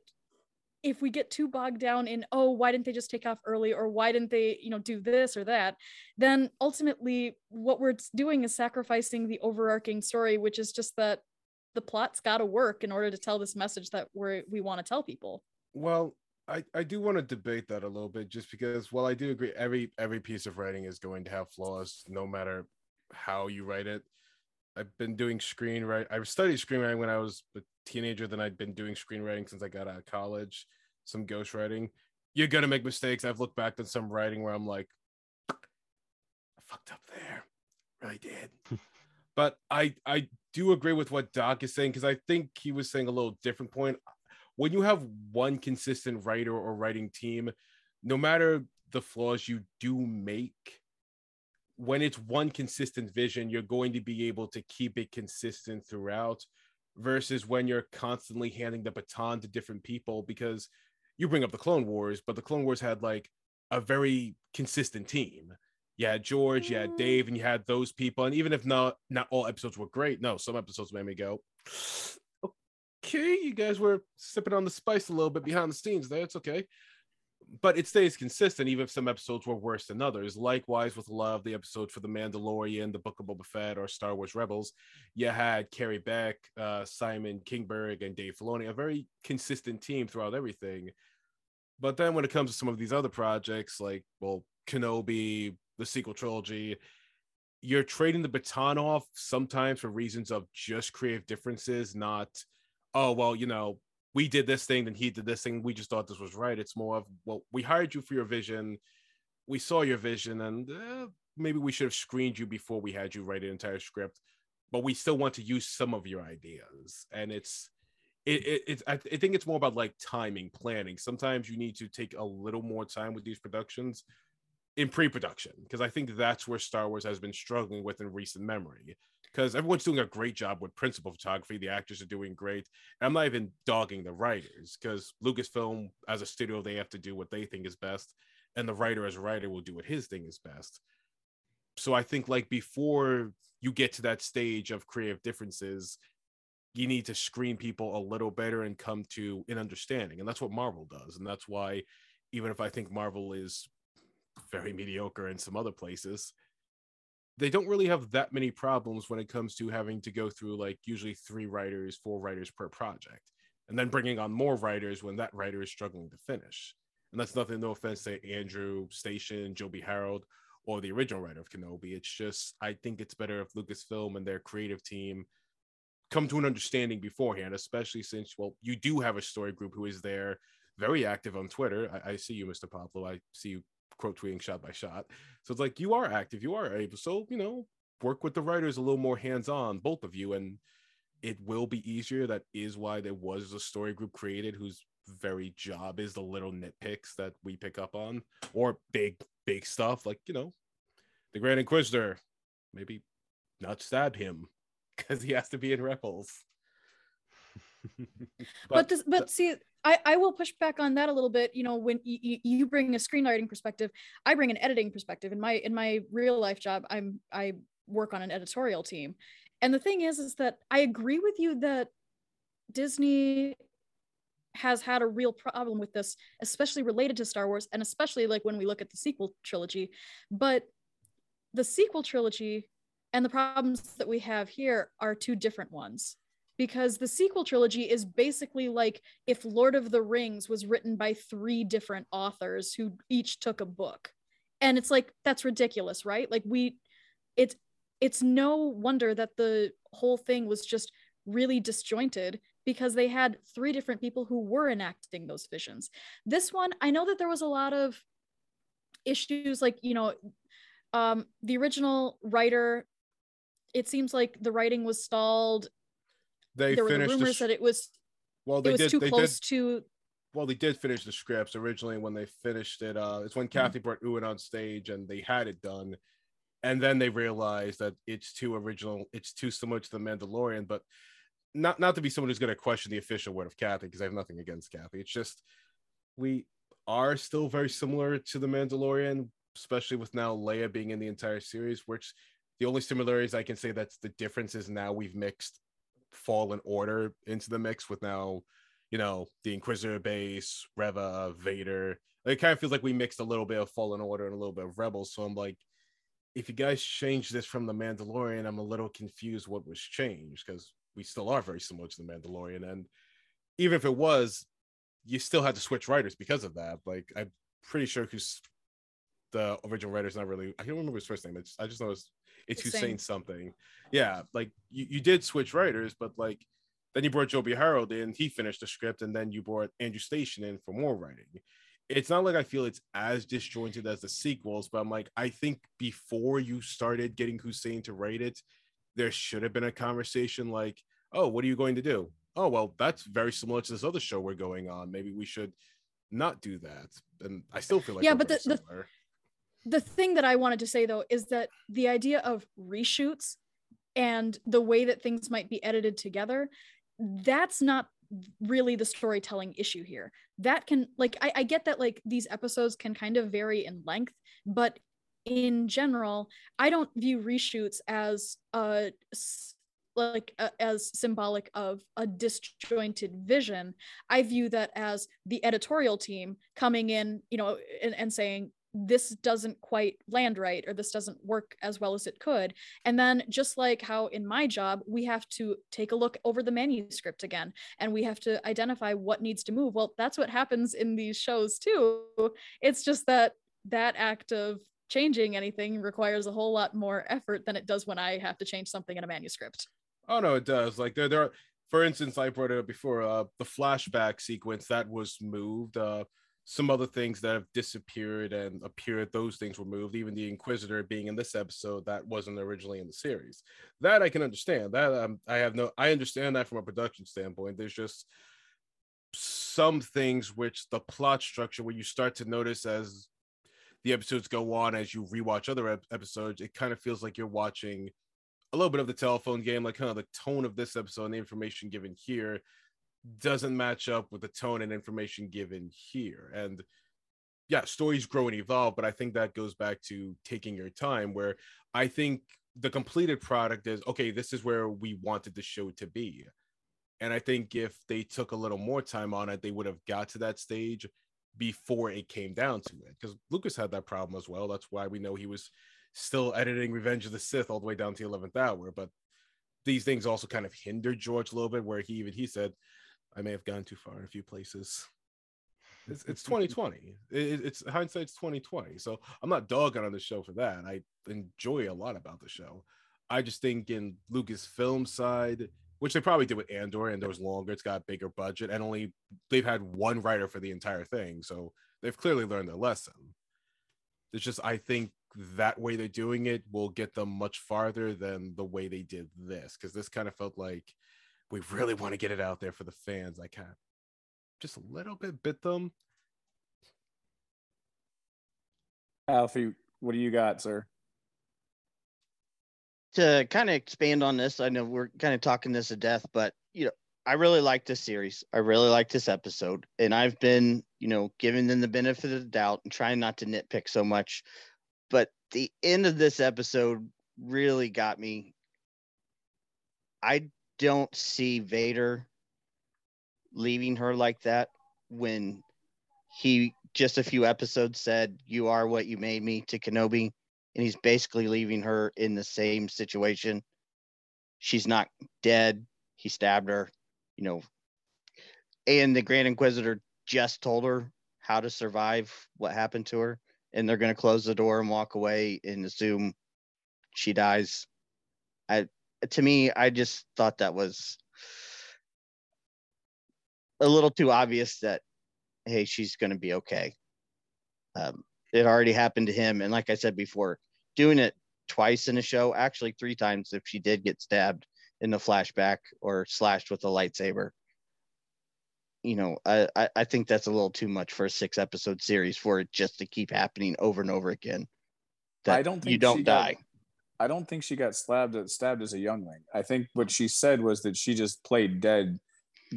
if we get too bogged down in, oh, why didn't they just take off early? Or why didn't they, you know, do this or that? Then ultimately what we're doing is sacrificing the overarching story, which is just that the plot's got to work in order to tell this message that we want to tell people. Well, I do want to debate that a little bit, just because, while I do agree every piece of writing is going to have flaws no matter how you write it. I've been doing screenwriting. I studied screenwriting when I was a teenager. Then I'd been doing screenwriting since I got out of college, some ghostwriting. You're going to make mistakes. I've looked back on some writing where I'm like, I fucked up there. Really did. But I do agree with what Doc is saying, because I think he was saying a little different point. When you have one consistent writer or writing team, no matter the flaws you do make, when it's one consistent vision, you're going to be able to keep it consistent throughout, versus when you're constantly handing the baton to different people. Because you bring up the Clone Wars, but the Clone Wars had like a very consistent team. You had George, you had Dave, and you had those people. And even if not all episodes were great, no, some episodes made me go, okay, you guys were sipping on the spice a little bit behind the scenes there. It's okay. But it stays consistent, even if some episodes were worse than others. Likewise, with a lot of the episodes for The Mandalorian, The Book of Boba Fett, or Star Wars Rebels, you had Carrie Beck, Simon Kinberg, and Dave Filoni, a very consistent team throughout everything. But then when it comes to some of these other projects, like, well, Kenobi, the sequel trilogy, you're trading the baton off sometimes for reasons of just creative differences, not, oh, well, you know, we did this thing, then he did this thing, we just thought this was right. It's more of, well, we hired you for your vision, we saw your vision, and maybe we should have screened you before we had you write an entire script, but we still want to use some of your ideas. And I think it's more about like timing, planning. Sometimes you need to take a little more time with these productions in pre-production, because I think that's where Star Wars has been struggling with in recent memory. Because everyone's doing a great job with principal photography. The actors are doing great. And I'm not even dogging the writers, because Lucasfilm, as a studio, they have to do what they think is best. And the writer, as a writer, will do what his thing is best. So I think, like, before you get to that stage of creative differences, you need to screen people a little better and come to an understanding. And that's what Marvel does. And that's why, even if I think Marvel is very mediocre in some other places, they don't really have that many problems when it comes to having to go through like usually 3 writers, 4 writers per project, and then bringing on more writers when that writer is struggling to finish. And that's nothing, no offense to Andrew Station, Joby Harold, or the original writer of Kenobi. It's just, I think it's better if Lucasfilm and their creative team come to an understanding beforehand, especially since, well, you do have a story group who is there, very active on Twitter. I see you, Mr. Poplo. I see you quote tweeting shot by shot. So it's like, you are active, you are able, so, you know, work with the writers a little more hands-on, both of you, and it will be easier. That is why there was a story group created whose very job is the little nitpicks that we pick up on, or big stuff, like, you know, the Grand Inquisitor, maybe not stab him because he has to be in Rebels. But see, I will push back on that a little bit. You know, when you bring a screenwriting perspective, I bring an editing perspective. In my real life job, I work on an editorial team. And the thing is that I agree with you that Disney has had a real problem with this, especially related to Star Wars, and especially like when we look at the sequel trilogy. But the sequel trilogy and the problems that we have here are two different ones, because the sequel trilogy is basically like if Lord of the Rings was written by three different authors who each took a book. And it's like, that's ridiculous, right? Like it's no wonder that the whole thing was just really disjointed, because they had three different people who were enacting those visions. This one, I know that there was a lot of issues, like, you know, the original writer, it seems like the writing was stalled. Well, they did finish the scripts originally. When they finished it, it's when Kathy brought Ewan on stage and they had it done. And then they realized that it's too original. It's too similar to The Mandalorian, but not to be someone who's going to question the official word of Kathy, because I have nothing against Kathy. It's just, we are still very similar to The Mandalorian, especially with now Leia being in the entire series, which the only similarities I can say that's the difference is now we've mixed Fallen Order into the mix with now, you know, the Inquisitor base, Reva, Vader. It kind of feels like we mixed a little bit of Fallen Order and a little bit of Rebels. So I'm like, if you guys change this from The Mandalorian, I'm a little confused what was changed, because we still are very similar to The Mandalorian. And even if it was, you still had to switch writers because of that. Like, I'm pretty sure who's the original writer's not really, I don't remember his first name. I just know it's Hussein something. Yeah, like you did switch writers, but like then you brought Joby Harold in, he finished the script, and then you brought Andrew Station in for more writing. It's not like I feel it's as disjointed as the sequels, but I'm like, I think before you started getting Hussein to write it, there should have been a conversation like, oh, what are you going to do? Oh, well, that's very similar to this other show we're going on. Maybe we should not do that. And I still feel like, yeah, but the thing that I wanted to say, though, is that the idea of reshoots and the way that things might be edited together, that's not really the storytelling issue here. That can, like, I get that, like, these episodes can kind of vary in length, but in general, I don't view reshoots as as symbolic of a disjointed vision. I view that as the editorial team coming in, you know, and saying, this doesn't quite land right, or this doesn't work as well as it could. And then just like how in my job, we have to take a look over the manuscript again, and we have to identify what needs to move. Well, that's what happens in these shows too. It's just that act of changing anything requires a whole lot more effort than it does when I have to change something in a manuscript. Oh no, it does. Like there are, for instance, I brought it up before, the flashback sequence that was moved, some other things that have disappeared and appeared, those things were moved. Even the Inquisitor being in this episode, that wasn't originally in the series. That I can understand. That I understand that from a production standpoint. There's just some things which the plot structure, where you start to notice as the episodes go on, as you rewatch other episodes, it kind of feels like you're watching a little bit of the telephone game, like kind of the tone of this episode and the information given here doesn't match up with the tone and information given here. And yeah, stories grow and evolve, but I think that goes back to taking your time, where I think the completed product is, okay, this is where we wanted the show to be. And I think if they took a little more time on it, they would have got to that stage before it came down to it, because Lucas had that problem as well. That's why we know he was still editing Revenge of the Sith all the way down to the 11th hour. But these things also kind of hindered George a little bit, where he said, I may have gone too far in a few places. It's 2020. It's hindsight's 2020. So I'm not dogging on the show for that. I enjoy a lot about the show. I just think in Lucasfilm side, which they probably did with Andor, and there was longer, it's got a bigger budget, and only they've had one writer for the entire thing. So they've clearly learned their lesson. It's just, I think that way they're doing it will get them much farther than the way they did this, because this kind of felt like, we really want to get it out there for the fans. I kind of just a little bit bit them. Alfie, what do you got, sir? To kind of expand on this, I know we're kind of talking this to death, but, you know, I really like this series. I really like this episode. And I've been, you know, giving them the benefit of the doubt and trying not to nitpick so much. But the end of this episode really got me. I don't see Vader leaving her like that when he just a few episodes said, "You are what you made me," to Kenobi, and he's basically leaving her in the same situation. She's not dead. He stabbed her, you know, and the Grand Inquisitor just told her how to survive what happened to her, and they're going to close the door and walk away and assume she dies. To me, I just thought that was a little too obvious that, hey, she's going to be okay. It already happened to him. And like I said before, doing it twice in a show, actually 3 times if she did get stabbed in the flashback or slashed with a lightsaber, you know, I think that's a little too much for a 6-episode series for it just to keep happening over and over again. That I don't think you don't die. I don't think she got stabbed as a youngling. I think what she said was that she just played dead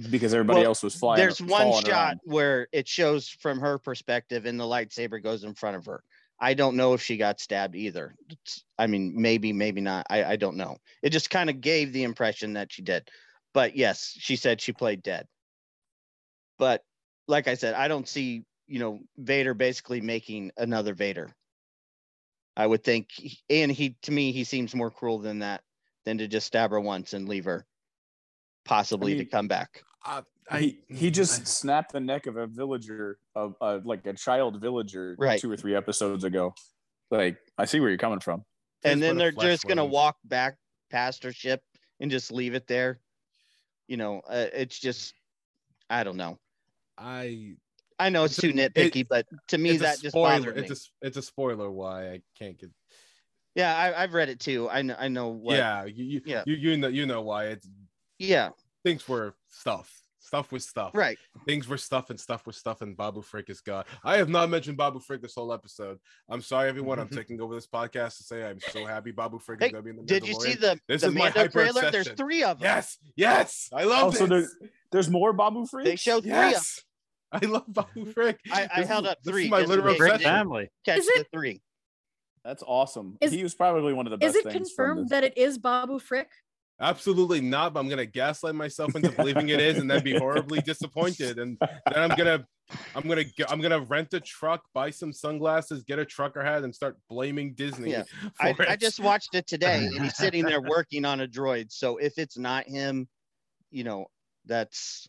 because everybody else was flying. There's one shot where it shows from her perspective and the lightsaber goes in front of her. I don't know if she got stabbed either. I mean, maybe, maybe not. I don't know. It just kind of gave the impression that she did. But yes, she said she played dead. But like I said, I don't see, you know, Vader basically making another Vader. I would think, and he, to me, he seems more cruel than that, than to just stab her once and leave her, possibly to come back. He just snapped the neck of a villager, of like a child villager, right, 2 or 3 episodes ago. Like, I see where you're coming from. And then they're just going to walk back past her ship and just leave it there. You know, it's just, I don't know. I know it's too nitpicky, but to me that just bothered me. It's a spoiler why I can't get. Yeah, I've read it too. I know what. Yeah, you know why it's. Yeah. Things were stuff. Stuff was stuff. Right. Things were stuff and stuff was stuff, and Babu Frick is God. I have not mentioned Babu Frick this whole episode. I'm sorry, everyone. I'm taking over this podcast to say I'm so happy Babu Frick is going to be in the Mandalorian. Did you see the Mando trailer? Obsession. There's 3 of them. Yes. I love this. So there's more Babu Frick? They showed 3 of them. I love Babu Frick. I held up 3. This is my literal family. Catch the 3. That's awesome. He was probably one of the best. Is it confirmed that it is Babu Frick? Absolutely not. But I'm gonna gaslight myself into believing it is, and then be horribly disappointed. And then I'm gonna rent a truck, buy some sunglasses, get a trucker hat, and start blaming Disney. Yeah. I just watched it today, and he's sitting there working on a droid. So if it's not him, you know, that's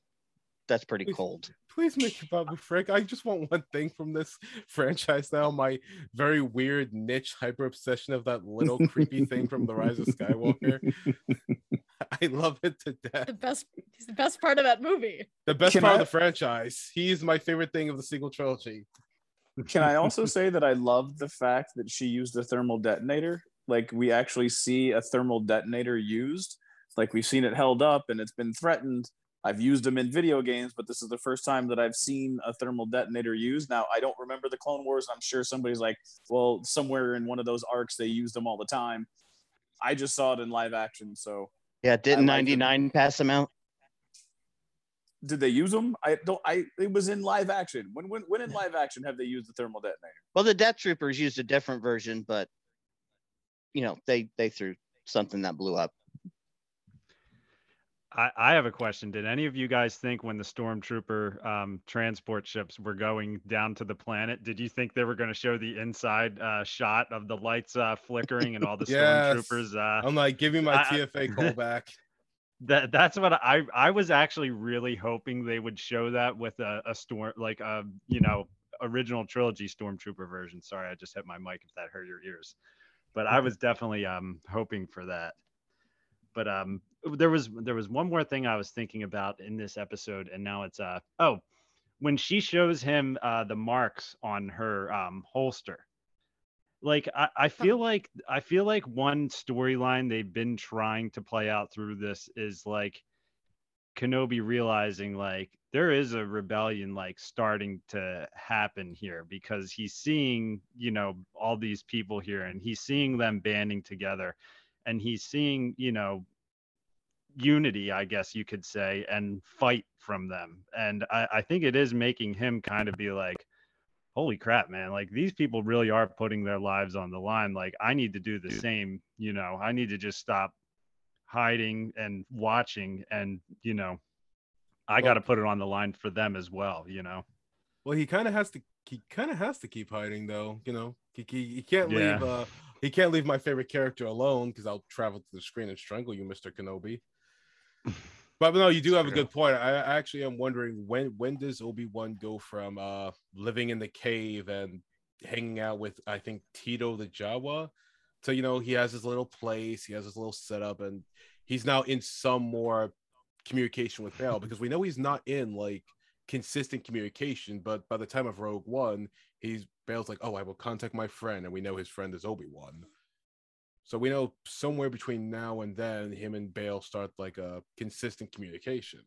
pretty cold. Please make it Babu Frick. I just want one thing from this franchise now. My very weird niche hyper obsession of that little creepy thing from The Rise of Skywalker. I love it to death. He's the best part of that movie. The best part of the franchise. He's my favorite thing of the sequel trilogy. Can I also say that I love the fact that she used a thermal detonator? Like, we actually see a thermal detonator used. Like, we've seen it held up and it's been threatened. I've used them in video games, but this is the first time that I've seen a thermal detonator used. Now, I don't remember the Clone Wars. I'm sure somebody's like, well, somewhere in one of those arcs, they used them all the time. I just saw it in live action, so. Yeah, didn't 99 pass them out? Did they use them? It was in live action. When in live action have they used the thermal detonator? Well, the Death Troopers used a different version, but, you know, they threw something that blew up. I have a question. Did any of you guys think when the stormtrooper transport ships were going down to the planet, did you think they were going to show the inside shot of the lights flickering and all the stormtroopers? I'm like, give me my TFA call back. That's what I was actually really hoping they would show that with a storm, like a, you know, original trilogy stormtrooper version. Sorry, I just hit my mic if that hurt your ears. But I was definitely hoping for that. But there was one more thing I was thinking about in this episode, and now it's when she shows him the marks on her holster. Like I feel like one storyline they've been trying to play out through this is like Kenobi realizing like there is a rebellion like starting to happen here, because he's seeing, you know, all these people here and he's seeing them banding together. And he's seeing, you know, unity, I guess you could say, and fight from them. And I think it is making him kind of be like, holy crap, man, like these people really are putting their lives on the line. Like, I need to do the same, you know, I need to just stop hiding and watching and, you know, I got to put it on the line for them as well, you know. Well, he kind of has to keep hiding though, you know. He can't leave. He can't leave my favorite character alone because I'll travel to the screen and strangle you, Mr. Kenobi. But no, you do have a good point. I actually am wondering when does Obi-Wan go from living in the cave and hanging out with, I think, Tito the Jawa, to, you know, he has his little place, he has his little setup, and he's now in some more communication with Bale because we know he's not in like consistent communication, but by the time of Rogue One, Bale's like, oh, I will contact my friend, and we know his friend is Obi-Wan. So we know somewhere between now and then, him and Bale start like a consistent communication.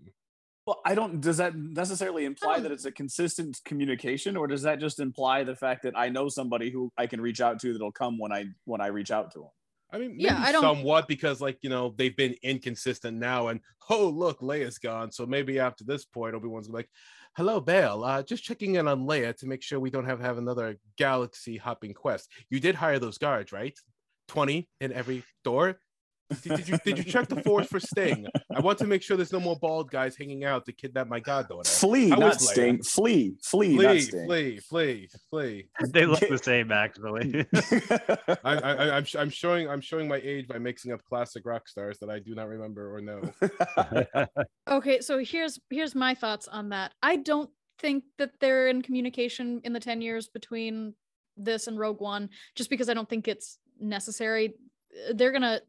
Well, does that necessarily imply that it's a consistent communication, or does that just imply the fact that I know somebody who I can reach out to that'll come when I reach out to them? I mean, maybe somewhat, because, like, you know, they've been inconsistent now, and oh, look, Leia's gone. So maybe after this point, Obi-Wan's like, hello, Bale, just checking in on Leia to make sure we don't have another galaxy hopping quest. You did hire those guards, right? 20 in every door. Did you check the force for Sting? I want to make sure there's no more bald guys hanging out to kidnap my goddaughter. Flee, not Sting. Flee. They look the same, actually. I'm showing my age by mixing up classic rock stars that I do not remember or know. Okay, so here's my thoughts on that. I don't think that they're in communication in the 10 years between this and Rogue One, just because I don't think it's necessary. They're gonna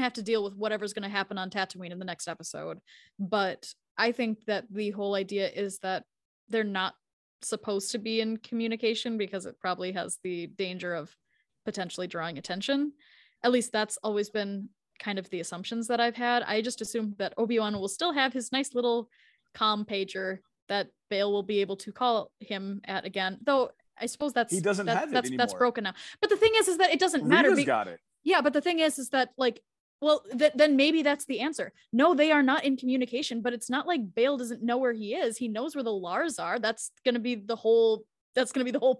have to deal with whatever's gonna happen on Tatooine in the next episode. But I think that the whole idea is that they're not supposed to be in communication because it probably has the danger of potentially drawing attention. At least that's always been kind of the assumptions that I've had. I just assumed that Obi-Wan will still have his nice little comm pager that Bale will be able to call him at again. Though I suppose that's broken now. But the thing is that it doesn't matter. Rita's got it. Yeah, but the thing is that, like, well, then maybe that's the answer. No, they are not in communication, but it's not like Bale doesn't know where he is. He knows where the Lars are. That's going to be the whole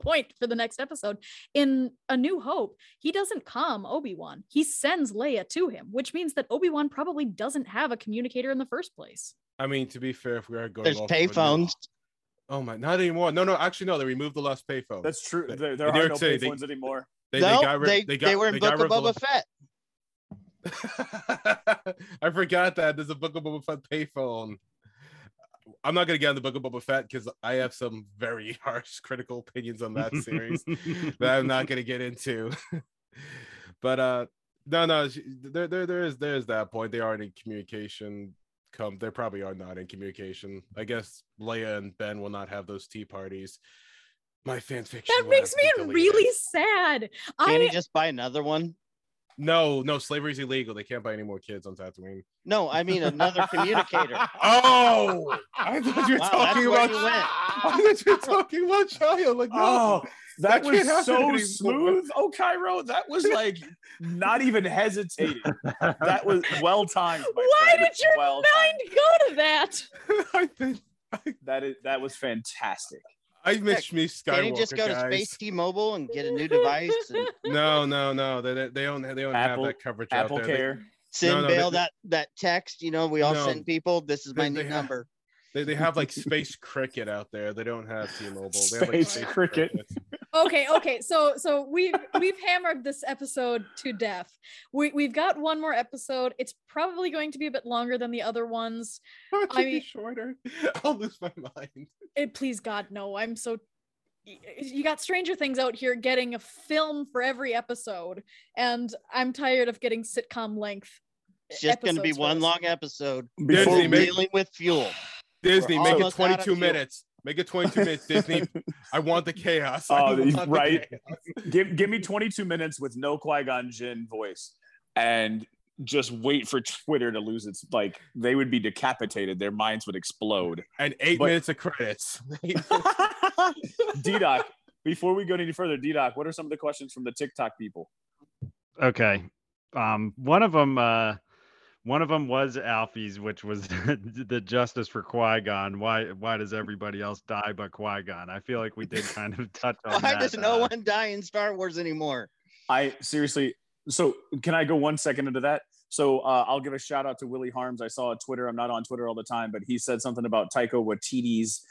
point for the next episode. In A New Hope, he doesn't calm Obi-Wan. He sends Leia to him, which means that Obi-Wan probably doesn't have a communicator in the first place. I mean, to be fair, if we are going there's payphones. Oh my, not anymore. No, actually no, they removed the last payphone. That's true. There are no payphones anymore. They were in Book of Boba Fett. I forgot that there's a Book of Boba Fett payphone. I'm not gonna get on the Book of Boba Fett because I have some very harsh critical opinions on that series that I'm not gonna get into. But no, there is that point. They aren't in communication. They probably are not in communication. I guess Leia and Ben will not have those tea parties. My fanfiction. That makes me really sad. Can you just buy another one? No, slavery's illegal. They can't buy any more kids on Tatooine. No, I mean another communicator. Oh, I thought you were talking about. I thought you were talking about child. Like, oh, that was so smooth. Oh, Cairo, that was like not even hesitating. That was well timed. Why did your mind go to that? That was fantastic. I miss me Skywalker. Can you just go to Space T-Mobile and get a new device? No. They don't Apple, have that coverage Apple out there. Care. Send Bale that text. You know, we all send people. This is my new number. They have like Space Cricket out there. They don't have T-Mobile. They have, like, Space Cricket. Okay. So we've hammered this episode to death. We've got one more episode. It's probably going to be a bit longer than the other ones. It could be shorter. I'll lose my mind. Please, God, no. I'm so. You got Stranger Things out here getting a film for every episode, and I'm tired of getting sitcom length. It's just going to be one long episode before dealing with fuel. Disney, make it 22 minutes. Make it 22 minutes, Disney. I want the chaos. Right. Chaos. Give me 22 minutes with no Qui-Gon Jinn voice and just wait for Twitter to lose its, like, they would be decapitated. Their minds would explode. And 8 minutes of credits. D-Doc, before we go any further, D-Doc, what are some of the questions from the TikTok people? Okay. One of them was Alfie's, which was the justice for Qui-Gon. Why does everybody else die but Qui-Gon? I feel like we did kind of touch on that. Why does no one die in Star Wars anymore? I seriously. So can I go 1 second into that? So I'll give a shout out to Willie Harms. I saw on Twitter, I'm not on Twitter all the time, but he said something about Taika Waititi's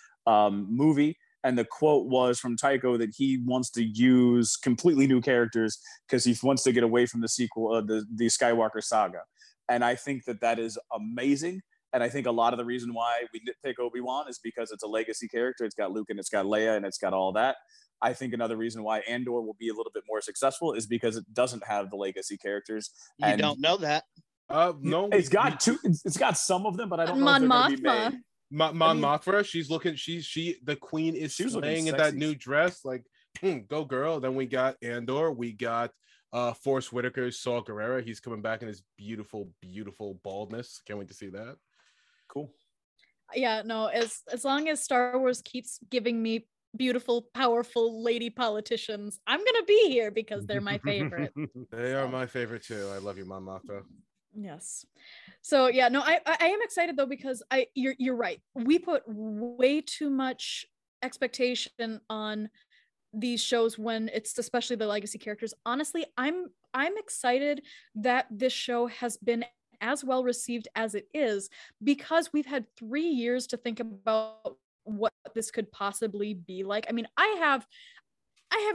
movie. And the quote was from Taika that he wants to use completely new characters because he wants to get away from the sequel, the Skywalker saga. And I think that that is amazing. And I think a lot of the reason why we nitpick Obi-Wan is because it's a legacy character. It's got Luke and it's got Leia and it's got all that. I think another reason why Andor will be a little bit more successful is because it doesn't have the legacy characters. You and don't know that. No, it's got two. It's got some of them, but I don't know if they're gonna be made. Mon Mothma, she's looking. She the queen is. She's playing in that new dress. Like, go girl. Then we got Andor. We got Forrest Whitaker's Saw Gerrera. He's coming back in his beautiful, beautiful baldness. Can't wait to see that. Cool. Yeah. No. As long as Star Wars keeps giving me beautiful, powerful lady politicians, I'm gonna be here because they're my favorite. They are my favorite too. I love you, Mon Mothma. Yes. So yeah, no, I am excited though, because you're right. We put way too much expectation on these shows when it's especially the legacy characters. Honestly, I'm excited that this show has been as well received as it is, because we've had 3 years to think about what this could possibly be like. I mean, I have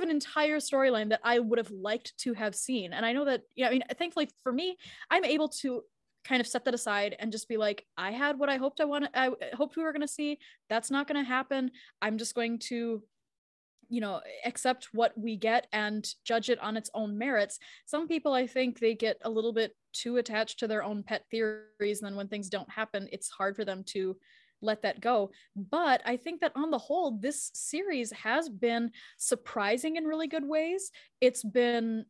an entire storyline that I would have liked to have seen. And I know that, yeah, I mean, thankfully for me, I'm able to kind of set that aside and just be like, I had what I hoped I hoped we were going to see. That's not going to happen. I'm just going to, you know, accept what we get and judge it on its own merits. Some people, I think they get a little bit too attached to their own pet theories. And then when things don't happen, it's hard for them to let that go. But I think that on the whole, this series has been surprising in really good ways. It's been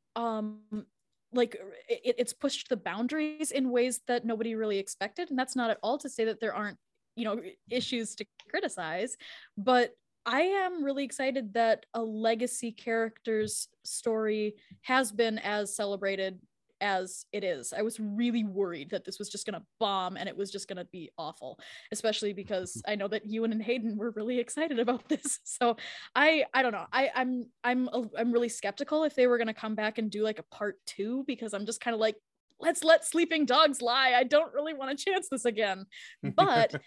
it's pushed the boundaries in ways that nobody really expected. And that's not at all to say that there aren't, you know, issues to criticize, but I am really excited that a legacy character's story has been as celebrated as it is. I was really worried that this was just gonna bomb and it was just gonna be awful, especially because I know that Ewan and Hayden were really excited about this. So I don't know. I'm really skeptical if they were gonna come back and do like a part 2, because I'm just kind of like, let's let sleeping dogs lie. I don't really want to chance this again. But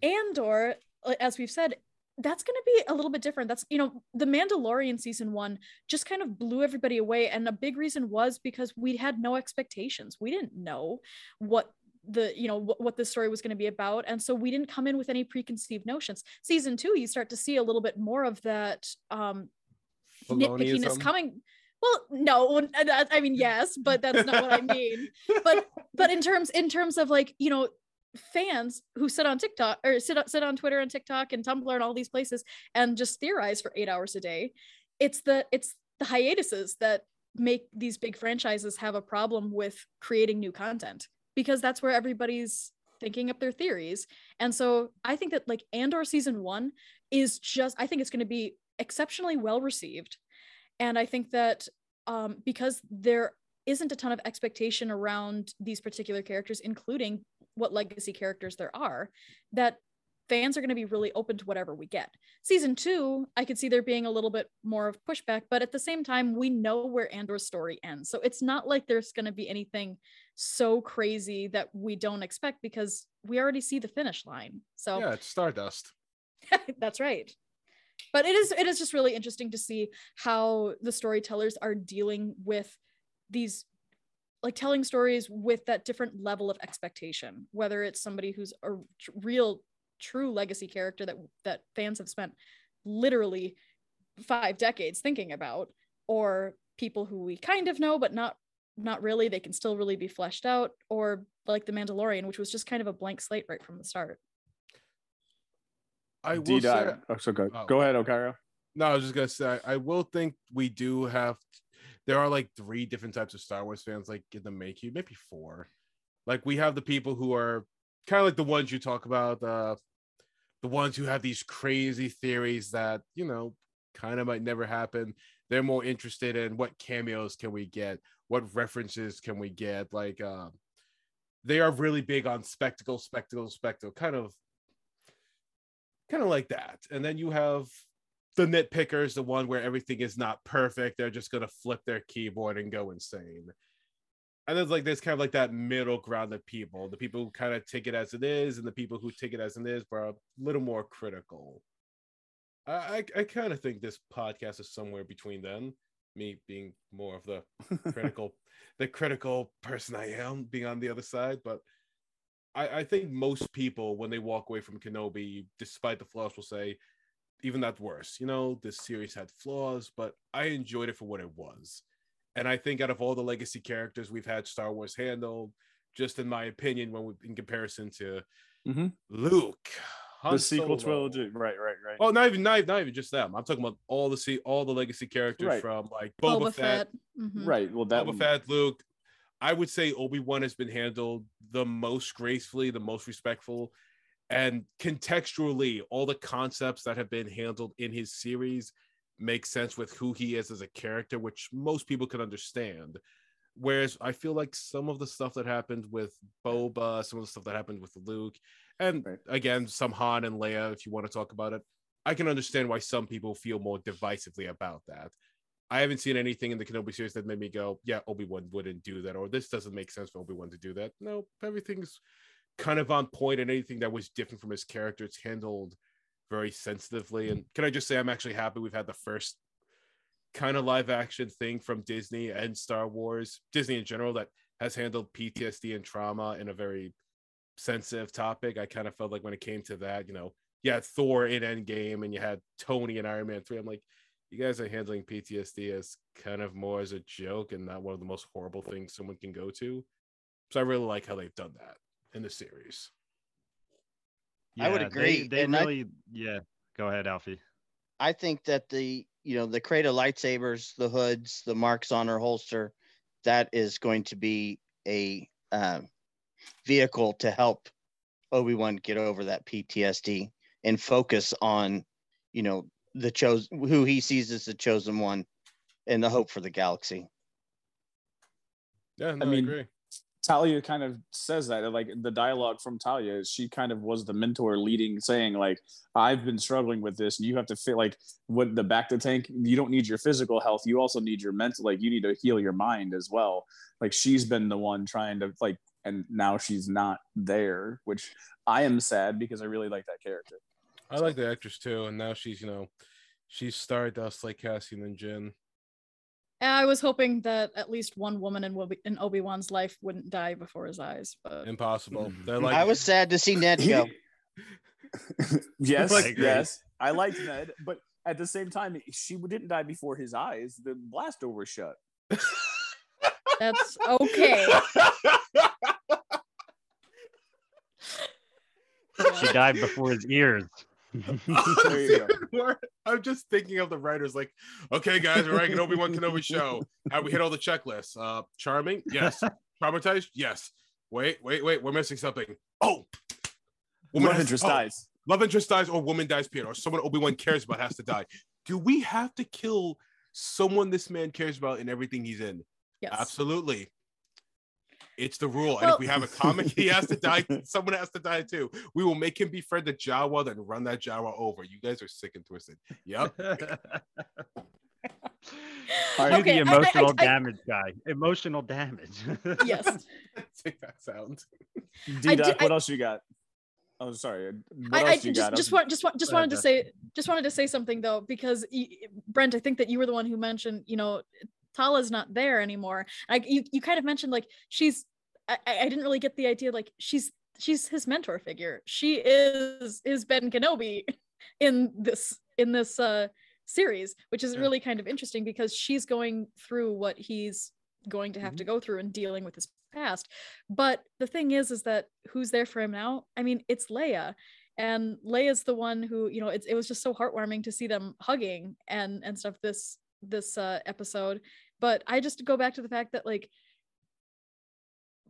Andor, as we've said, that's going to be a little bit different. That's, you know, The Mandalorian season 1 just kind of blew everybody away. And a big reason was because we had no expectations. We didn't know what the, you know, what the story was going to be about. And so we didn't come in with any preconceived notions. Season 2, you start to see a little bit more of that nitpickiness coming. Well, no, I mean, yes, but that's not what I mean. But in terms of like, you know, fans who sit on TikTok or sit on Twitter and TikTok and Tumblr and all these places and just theorize for 8 hours a day. It's the hiatuses that make these big franchises have a problem with creating new content, because that's where everybody's thinking up their theories. And so I think that like Andor season 1 is just, I think it's going to be exceptionally well received. And I think that because there isn't a ton of expectation around these particular characters, including what legacy characters there are, that fans are going to be really open to whatever we get. Season 2, I could see there being a little bit more of pushback, but at the same time, we know where Andor's story ends. So it's not like there's going to be anything so crazy that we don't expect, because we already see the finish line. So yeah, it's Stardust. That's right. But it is just really interesting to see how the storytellers are dealing with these, like telling stories with that different level of expectation, whether it's somebody who's a real true legacy character that fans have spent literally 5 decades thinking about, or people who we kind of know, but not really, they can still really be fleshed out, or like The Mandalorian, which was just kind of a blank slate right from the start. I will say, go ahead, O'Kara. No, I was just gonna say, I will think we do have, there are like 3 different types of Star Wars fans, like in the make-you, maybe 4. Like we have the people who are kind of like the ones you talk about, the ones who have these crazy theories that, you know, kind of might never happen. They're more interested in what cameos can we get? What references can we get? Like they are really big on spectacle, kind of like that. And then you have the nitpickers, the one where everything is not perfect. They're just going to flip their keyboard and go insane. And there's like this kind of like that middle ground of people, the people who kind of take it as it is, and the people who take it as it is were a little more critical. I kind of think this podcast is somewhere between them. Me being more of the critical, the critical person I am, being on the other side. But I think most people, when they walk away from Kenobi, despite the flaws, will say, even that's worse. You know, this series had flaws, but I enjoyed it for what it was. And I think out of all the legacy characters we've had Star Wars handle, just in my opinion, when we, in comparison to Luke, Han the sequel Solo, trilogy, right. Well, not even just them. I'm talking about all the legacy characters, right, from like Boba Fett. Mm-hmm. Right. Well, that Boba Fett, Luke. I would say Obi-Wan has been handled the most gracefully, the most respectful, and contextually, all the concepts that have been handled in his series make sense with who he is as a character, which most people can understand. Whereas I feel like some of the stuff that happened with Boba, some of the stuff that happened with Luke, and again, some Han and Leia, if you want to talk about it, I can understand why some people feel more divisively about that. I haven't seen anything in the Kenobi series that made me go, yeah, Obi-Wan wouldn't do that, or this doesn't make sense for Obi-Wan to do that. No, everything's kind of on point, and anything that was different from his character, it's handled very sensitively. And can I just say, I'm actually happy we've had the first kind of live action thing from Disney and Star Wars, Disney in general, that has handled PTSD and trauma in a very sensitive topic. I kind of felt like when it came to that, you know, you had Thor in Endgame and you had Tony in Iron Man 3. I'm like, you guys are handling PTSD as kind of more as a joke and not one of the most horrible things someone can go to. So I really like how they've done that in the series. Yeah, I would agree. They really, go ahead, Alfie. I think that the crate of lightsabers, the hoods, the marks on her holster, that is going to be a vehicle to help Obi-Wan get over that PTSD and focus on, you know, the chosen, who he sees as the chosen one, and the hope for the galaxy. Yeah, no, I agree. Talia kind of says that, like the dialogue from Talia, she kind of was the mentor leading, saying like, I've been struggling with this and you have to feel like with the back to tank, you don't need your physical health. You also need your mental, like you need to heal your mind as well. Like she's been the one trying to like, and now she's not there, which I am sad because I really like that character. I like the actress too. And now she's, you know, she's Stardust like Cassian and Jyn. I was hoping that at least one woman in Obi-Wan's life wouldn't die before his eyes, but impossible. Like... I was sad to see Ned go. Yes. I liked Ned, but at the same time, she didn't die before his eyes. The blast door was shut. That's okay. She died before his ears. I'm just thinking of the writers like, okay guys, we're writing an Obi-Wan Kenobi show. Have we hit all the checklists? Charming? Yes. Traumatized? Yes. Wait, we're missing something. Oh! Love interest dies. Love interest dies, or woman dies, period. Or someone Obi-Wan cares about has to die. Do we have to kill someone this man cares about in everything he's in? Yes. Absolutely. It's the rule. And if we have a comic, he has to die. Someone has to die too. We will make him befriend the Jawa, then run that Jawa over. You guys are sick and twisted. Yep. Okay, the emotional damage guy. Emotional damage. Yes. Take that sound. What else you got? Oh, sorry. I just wanted to say something though, because Brent, I think that you were the one who mentioned, you know, Tala's not there anymore. You kind of mentioned like she's. I didn't really get the idea. Like she's his mentor figure. She is Ben Kenobi in this series, which is really kind of interesting because she's going through what he's going to have to go through and dealing with his past. But the thing is that who's there for him now? I mean, it's Leia. And Leia's the one who, you know, it was just so heartwarming to see them hugging and stuff this episode. But I just go back to the fact that like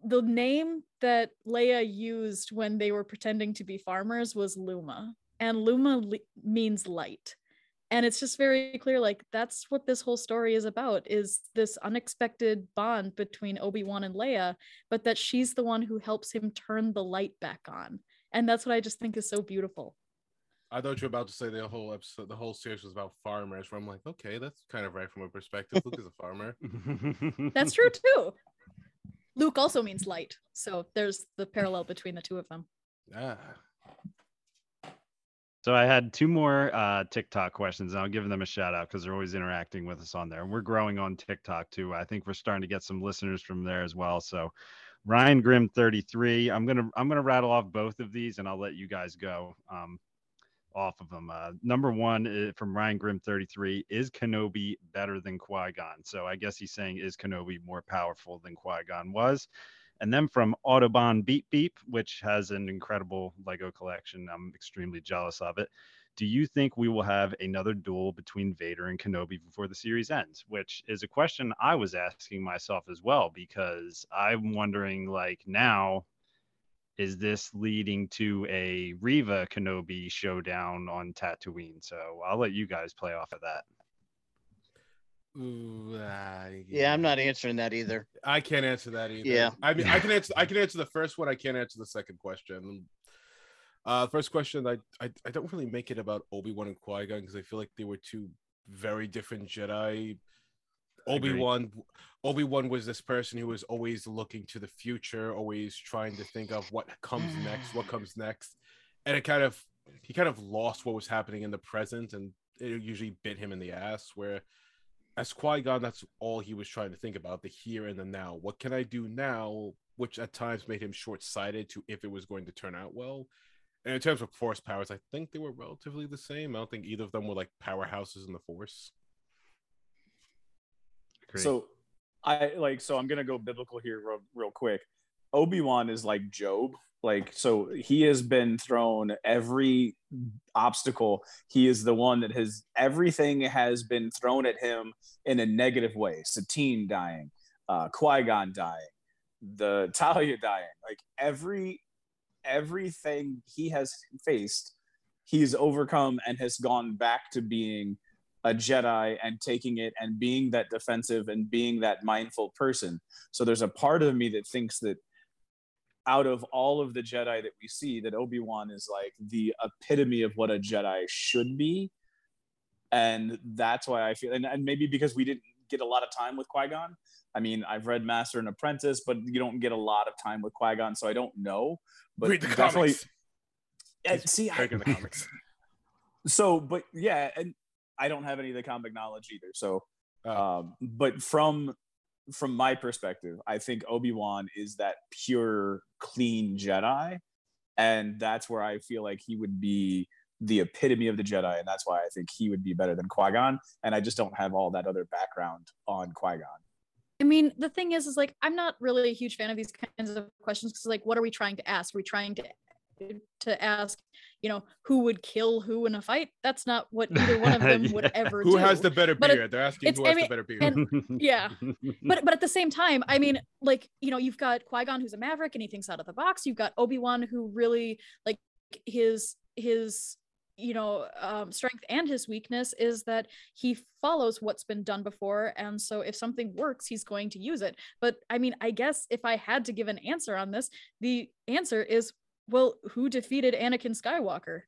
the name that Leia used when they were pretending to be farmers was Luma, and Luma means light. And it's just very clear, like that's what this whole story is about, is this unexpected bond between Obi-Wan and Leia, but that she's the one who helps him turn the light back on. And that's what I just think is so beautiful. I thought you were about to say the whole series was about farmers, where I'm like, okay, that's kind of right from a perspective. Luke is a farmer. That's true, too. Luke also means light. So there's the parallel between the two of them. Ah. So I had two more TikTok questions, and I'll give them a shout out because they're always interacting with us on there. And we're growing on TikTok too. I think we're starting to get some listeners from there as well. So Ryan Grimm 33, I'm gonna rattle off both of these, and I'll let you guys go off of them. Number one is, from Ryan Grimm 33, is Kenobi better than Qui-Gon? So I guess he's saying, is Kenobi more powerful than Qui-Gon was? And then from Autobahn Beep Beep, which has an incredible Lego collection. I'm extremely jealous of it. Do you think we will have another duel between Vader and Kenobi before the series ends? Which is a question I was asking myself as well, because I'm wondering, like, now, is this leading to a Reva Kenobi showdown on Tatooine? So I'll let you guys play off of that. Ooh, yeah, I'm not answering that either. I can't answer that either. Yeah, I mean, I can answer the first one. I can't answer the second question. First question, I don't really make it about Obi-Wan and Qui-Gon because I feel like they were two very different Jedi. Obi-Wan was this person who was always looking to the future, always trying to think of what comes next, and he kind of lost what was happening in the present, and it usually bit him in the ass. Where as Qui-Gon, that's all he was trying to think about, the here and the now. What can I do now? Which at times made him short-sighted to if it was going to turn out well. And in terms of Force powers, I think they were relatively the same. I don't think either of them were like powerhouses in the Force. Great. So I'm going to go biblical here real quick. Obi-Wan is like Job. Like, so he has been thrown every obstacle. He is the one that has, everything has been thrown at him in a negative way. Satine dying, Qui-Gon dying, the Talia dying, like everything he has faced, he's overcome and has gone back to being a Jedi and taking it and being that defensive and being that mindful person. So there's a part of me that thinks that out of all of the Jedi that we see, that Obi-Wan is like the epitome of what a Jedi should be. And that's why I feel, and maybe because we didn't get a lot of time with Qui-Gon. I mean, I've read Master and Apprentice, but you don't get a lot of time with Qui-Gon, so I don't know. But read the comics. The comics. So, but yeah, and I don't have any of the comic knowledge either. So, but from my perspective, I think Obi-Wan is that pure, clean Jedi, and that's where I feel like he would be the epitome of the Jedi, and that's why I think he would be better than Qui-Gon, and I just don't have all that other background on Qui-Gon. I mean, the thing is like, I'm not really a huge fan of these kinds of questions because, like, what are we trying to ask? Are we trying to ask, you know, who would kill who in a fight? That's not what either one of them would ever do. Who has the better beard? They're asking who has the better beard. Yeah. But at the same time, I mean, like, you know, you've got Qui-Gon who's a maverick and he thinks out of the box. You've got Obi-Wan who really, like, his you know, strength and his weakness is that he follows what's been done before. And so if something works, he's going to use it. But I mean, I guess if I had to give an answer on this, the answer is, well, who defeated Anakin Skywalker?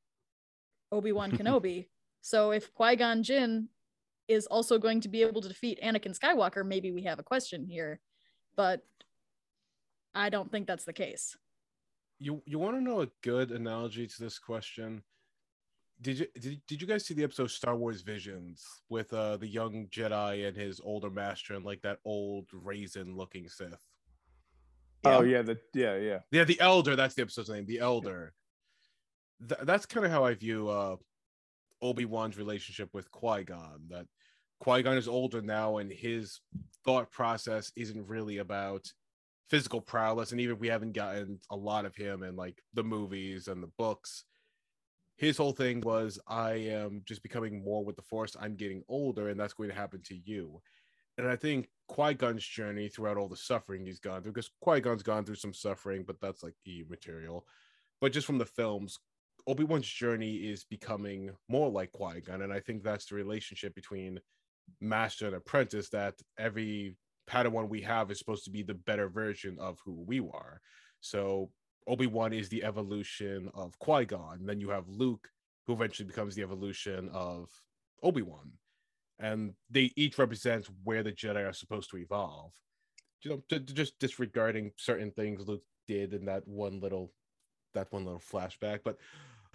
Obi-Wan Kenobi. So if Qui-Gon Jinn is also going to be able to defeat Anakin Skywalker, maybe we have a question here, but I don't think that's the case. You want to know a good analogy to this question? Did you guys see the episode Star Wars Visions with the young Jedi and his older master and like that old raisin looking Sith? Yeah. Oh yeah, yeah. The Elder. That's the episode's name. The Elder. That's kind of how I view Obi-Wan's relationship with Qui-Gon. That Qui-Gon is older now, and his thought process isn't really about physical prowess. And even if we haven't gotten a lot of him in like the movies and the books, his whole thing was, I am just becoming more with the Force. I'm getting older, and that's going to happen to you. And I think Qui-Gon's journey throughout all the suffering he's gone through, because Qui-Gon's gone through some suffering, but that's like immaterial. But just from the films, Obi-Wan's journey is becoming more like Qui-Gon. And I think that's the relationship between master and apprentice, that every Padawan we have is supposed to be the better version of who we are. So Obi-Wan is the evolution of Qui-Gon. Then you have Luke, who eventually becomes the evolution of Obi-Wan. And they each represent where the Jedi are supposed to evolve. just disregarding certain things Luke did in that one little flashback. But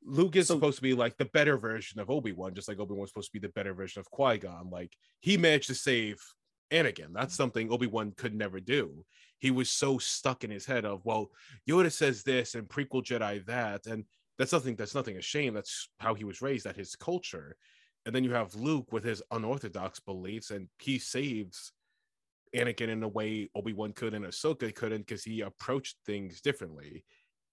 Luke is supposed to be like the better version of Obi-Wan, just like Obi-Wan's supposed to be the better version of Qui-Gon. Like, he managed to save Anakin. That's something Obi-Wan could never do. He was so stuck in his head of, well, Yoda says this and prequel Jedi that, and that's nothing a shame. That's how he was raised, that his culture. And then you have Luke with his unorthodox beliefs, and he saves Anakin in a way Obi-Wan could and Ahsoka couldn't, because he approached things differently.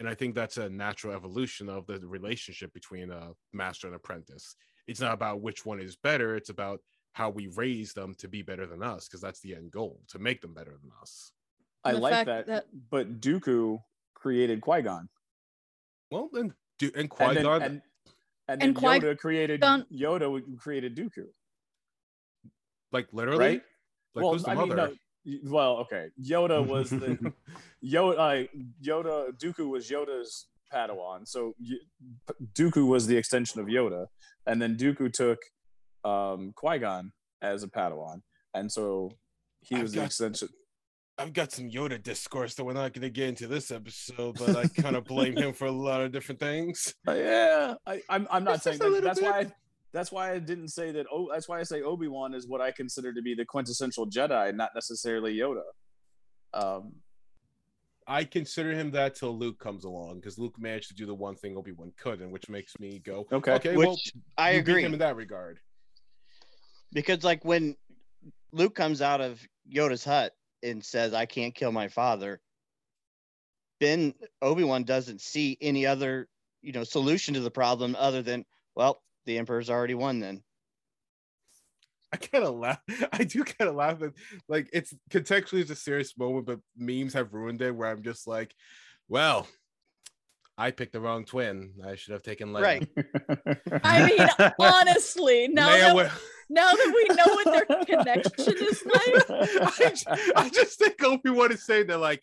And I think that's a natural evolution of the relationship between a master and apprentice. It's not about which one is better. It's about how we raise them to be better than us, because that's the end goal, to make them better than us. I like that, but Dooku created Qui-Gon. Well, then, and Qui-Gon... And then Yoda created Dooku. Like, literally? Right? Like, well, who's the mother? Okay. Yoda was the... Dooku was Yoda's Padawan. So Dooku was the extension of Yoda. And then Dooku took Qui-Gon as a Padawan. And so he was the extension... I've got some Yoda discourse that we're not going to get into this episode, but I kind of blame him for a lot of different things. Yeah, I'm not saying that. That's why I didn't say that. Oh, that's why I say Obi-Wan is what I consider to be the quintessential Jedi, not necessarily Yoda. I consider him that till Luke comes along, because Luke managed to do the one thing Obi-Wan couldn't, which makes me go, okay, which, well, I agree him in that regard. Because like when Luke comes out of Yoda's hut and says, I can't kill my father, then Obi-Wan doesn't see any other, solution to the problem other than, well, the Emperor's already won then. I kind of laugh. I do kind of laugh at, like, it's contextually it's a serious moment, but memes have ruined it, where I'm just like, well, I picked the wrong twin. I should have taken Leia. Right. I mean, honestly, now that we know what their connection is like, I just think Obi-Wan is saying, they're like,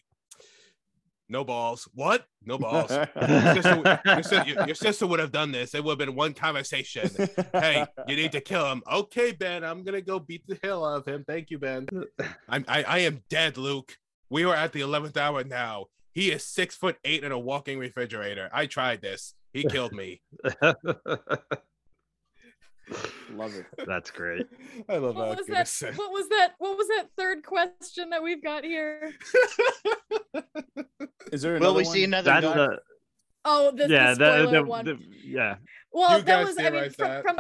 no balls. What? No balls. Your sister would have done this. It would have been one conversation. Hey, you need to kill him. Okay, Ben, I'm going to go beat the hell out of him. Thank you, Ben. I am dead, Luke. We are at the 11th hour now. He is 6'8" in a walking refrigerator. I tried this. He killed me. Love it. That's great. I love that. What was that third question that we've got here? Is there another one? See another one? Oh, the spoiler one. Well, that was,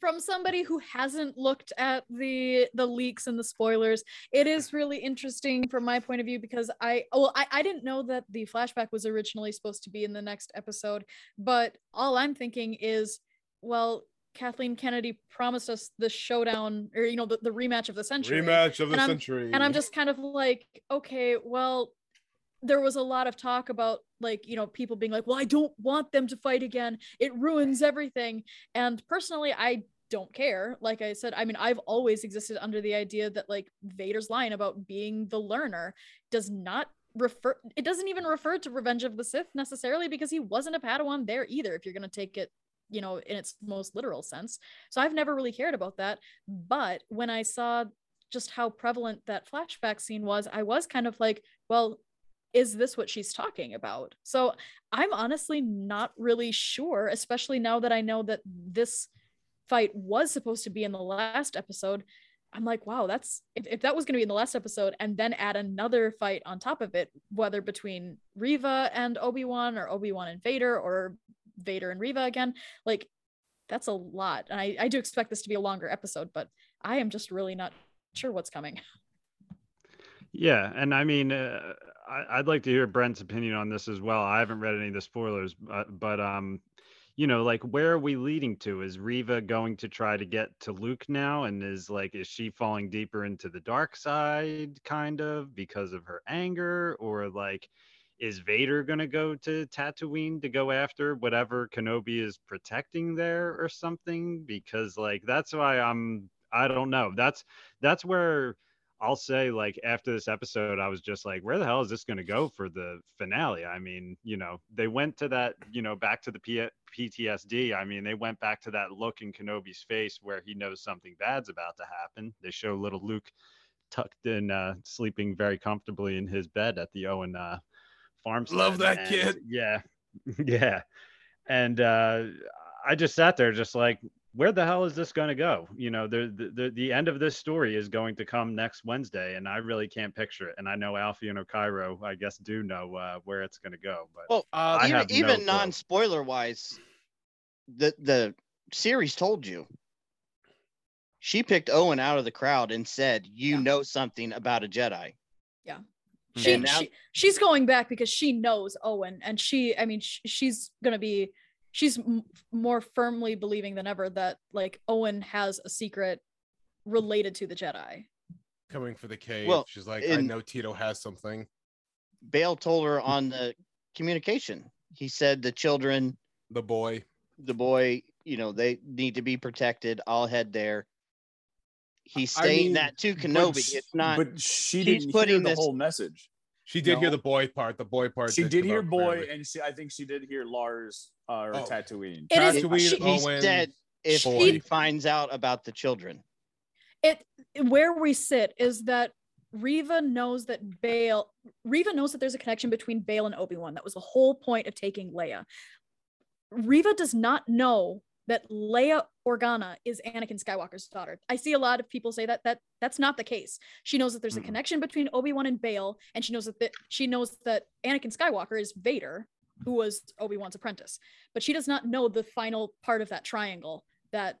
from somebody who hasn't looked at the leaks and the spoilers, it is really interesting from my point of view, because I didn't know that the flashback was originally supposed to be in the next episode, but all I'm thinking is, well, Kathleen Kennedy promised us the showdown, or the rematch of the century. And I'm just kind of like, okay, well, there was a lot of talk about, like, people being like, well, I don't want them to fight again. It ruins everything. And personally, I don't care. Like I said, I mean, I've always existed under the idea that, like, Vader's line about being the learner doesn't even refer to Revenge of the Sith necessarily, because he wasn't a Padawan there either, if you're going to take it, in its most literal sense. So I've never really cared about that. But when I saw just how prevalent that flashback scene was, I was kind of like, well, is this what she's talking about? So I'm honestly not really sure, especially now that I know that this fight was supposed to be in the last episode. I'm like, wow, that's if that was going to be in the last episode, and then add another fight on top of it, whether between Reva and Obi-Wan, or Obi-Wan and Vader, or Vader and Reva again, like, that's a lot. And I do expect this to be a longer episode, but I am just really not sure what's coming. Yeah, and I mean, I'd like to hear Brent's opinion on this as well. I haven't read any of the spoilers, but like, where are we leading to? Is Reva going to try to get to Luke now? And is she falling deeper into the dark side, kind of, because of her anger? Or, like, is Vader going to go to Tatooine to go after whatever Kenobi is protecting there or something? Because, like, that's why I don't know. That's where... I'll say, like, after this episode, I was just like, where the hell is this going to go for the finale? I mean, they went to that, back to the PTSD. I mean, they went back to that look in Kenobi's face where he knows something bad's about to happen. They show little Luke tucked in, sleeping very comfortably in his bed at the Owen farmstead. Love that kid. Yeah. Yeah. And I just sat there just like, where the hell is this going to go? You know, the end of this story is going to come next Wednesday, and I really can't picture it. And I know Alfie and O'Cairo, I guess, do know where it's going to go. But well, even non-spoiler wise, the series told you. She picked Owen out of the crowd and said, you know something about a Jedi. Yeah. She's going back because she knows Owen, and she's going to be, she's more firmly believing than ever that like Owen has a secret related to the Jedi. Coming for the cave. Well, she's like, I know Tito has something. Bail told her on the communication. He said the children, the boy, you know, they need to be protected. I'll head there. He's saying that to Kenobi. It's not, but she didn't hear the whole message. She did hear the boy part. The boy part. She did hear boy, and I think she did hear Lars or Tatooine. He's dead if he finds out about the children. Where we sit is that Reva knows that Reva knows that there's a connection between Bail and Obi-Wan. That was the whole point of taking Leia. Reva does not know that Leia Organa is Anakin Skywalker's daughter. I see a lot of people say that's not the case. She knows that there's a connection between Obi-Wan and Bail, and she knows that she knows that Anakin Skywalker is Vader, who was Obi-Wan's apprentice. But she does not know the final part of that triangle, that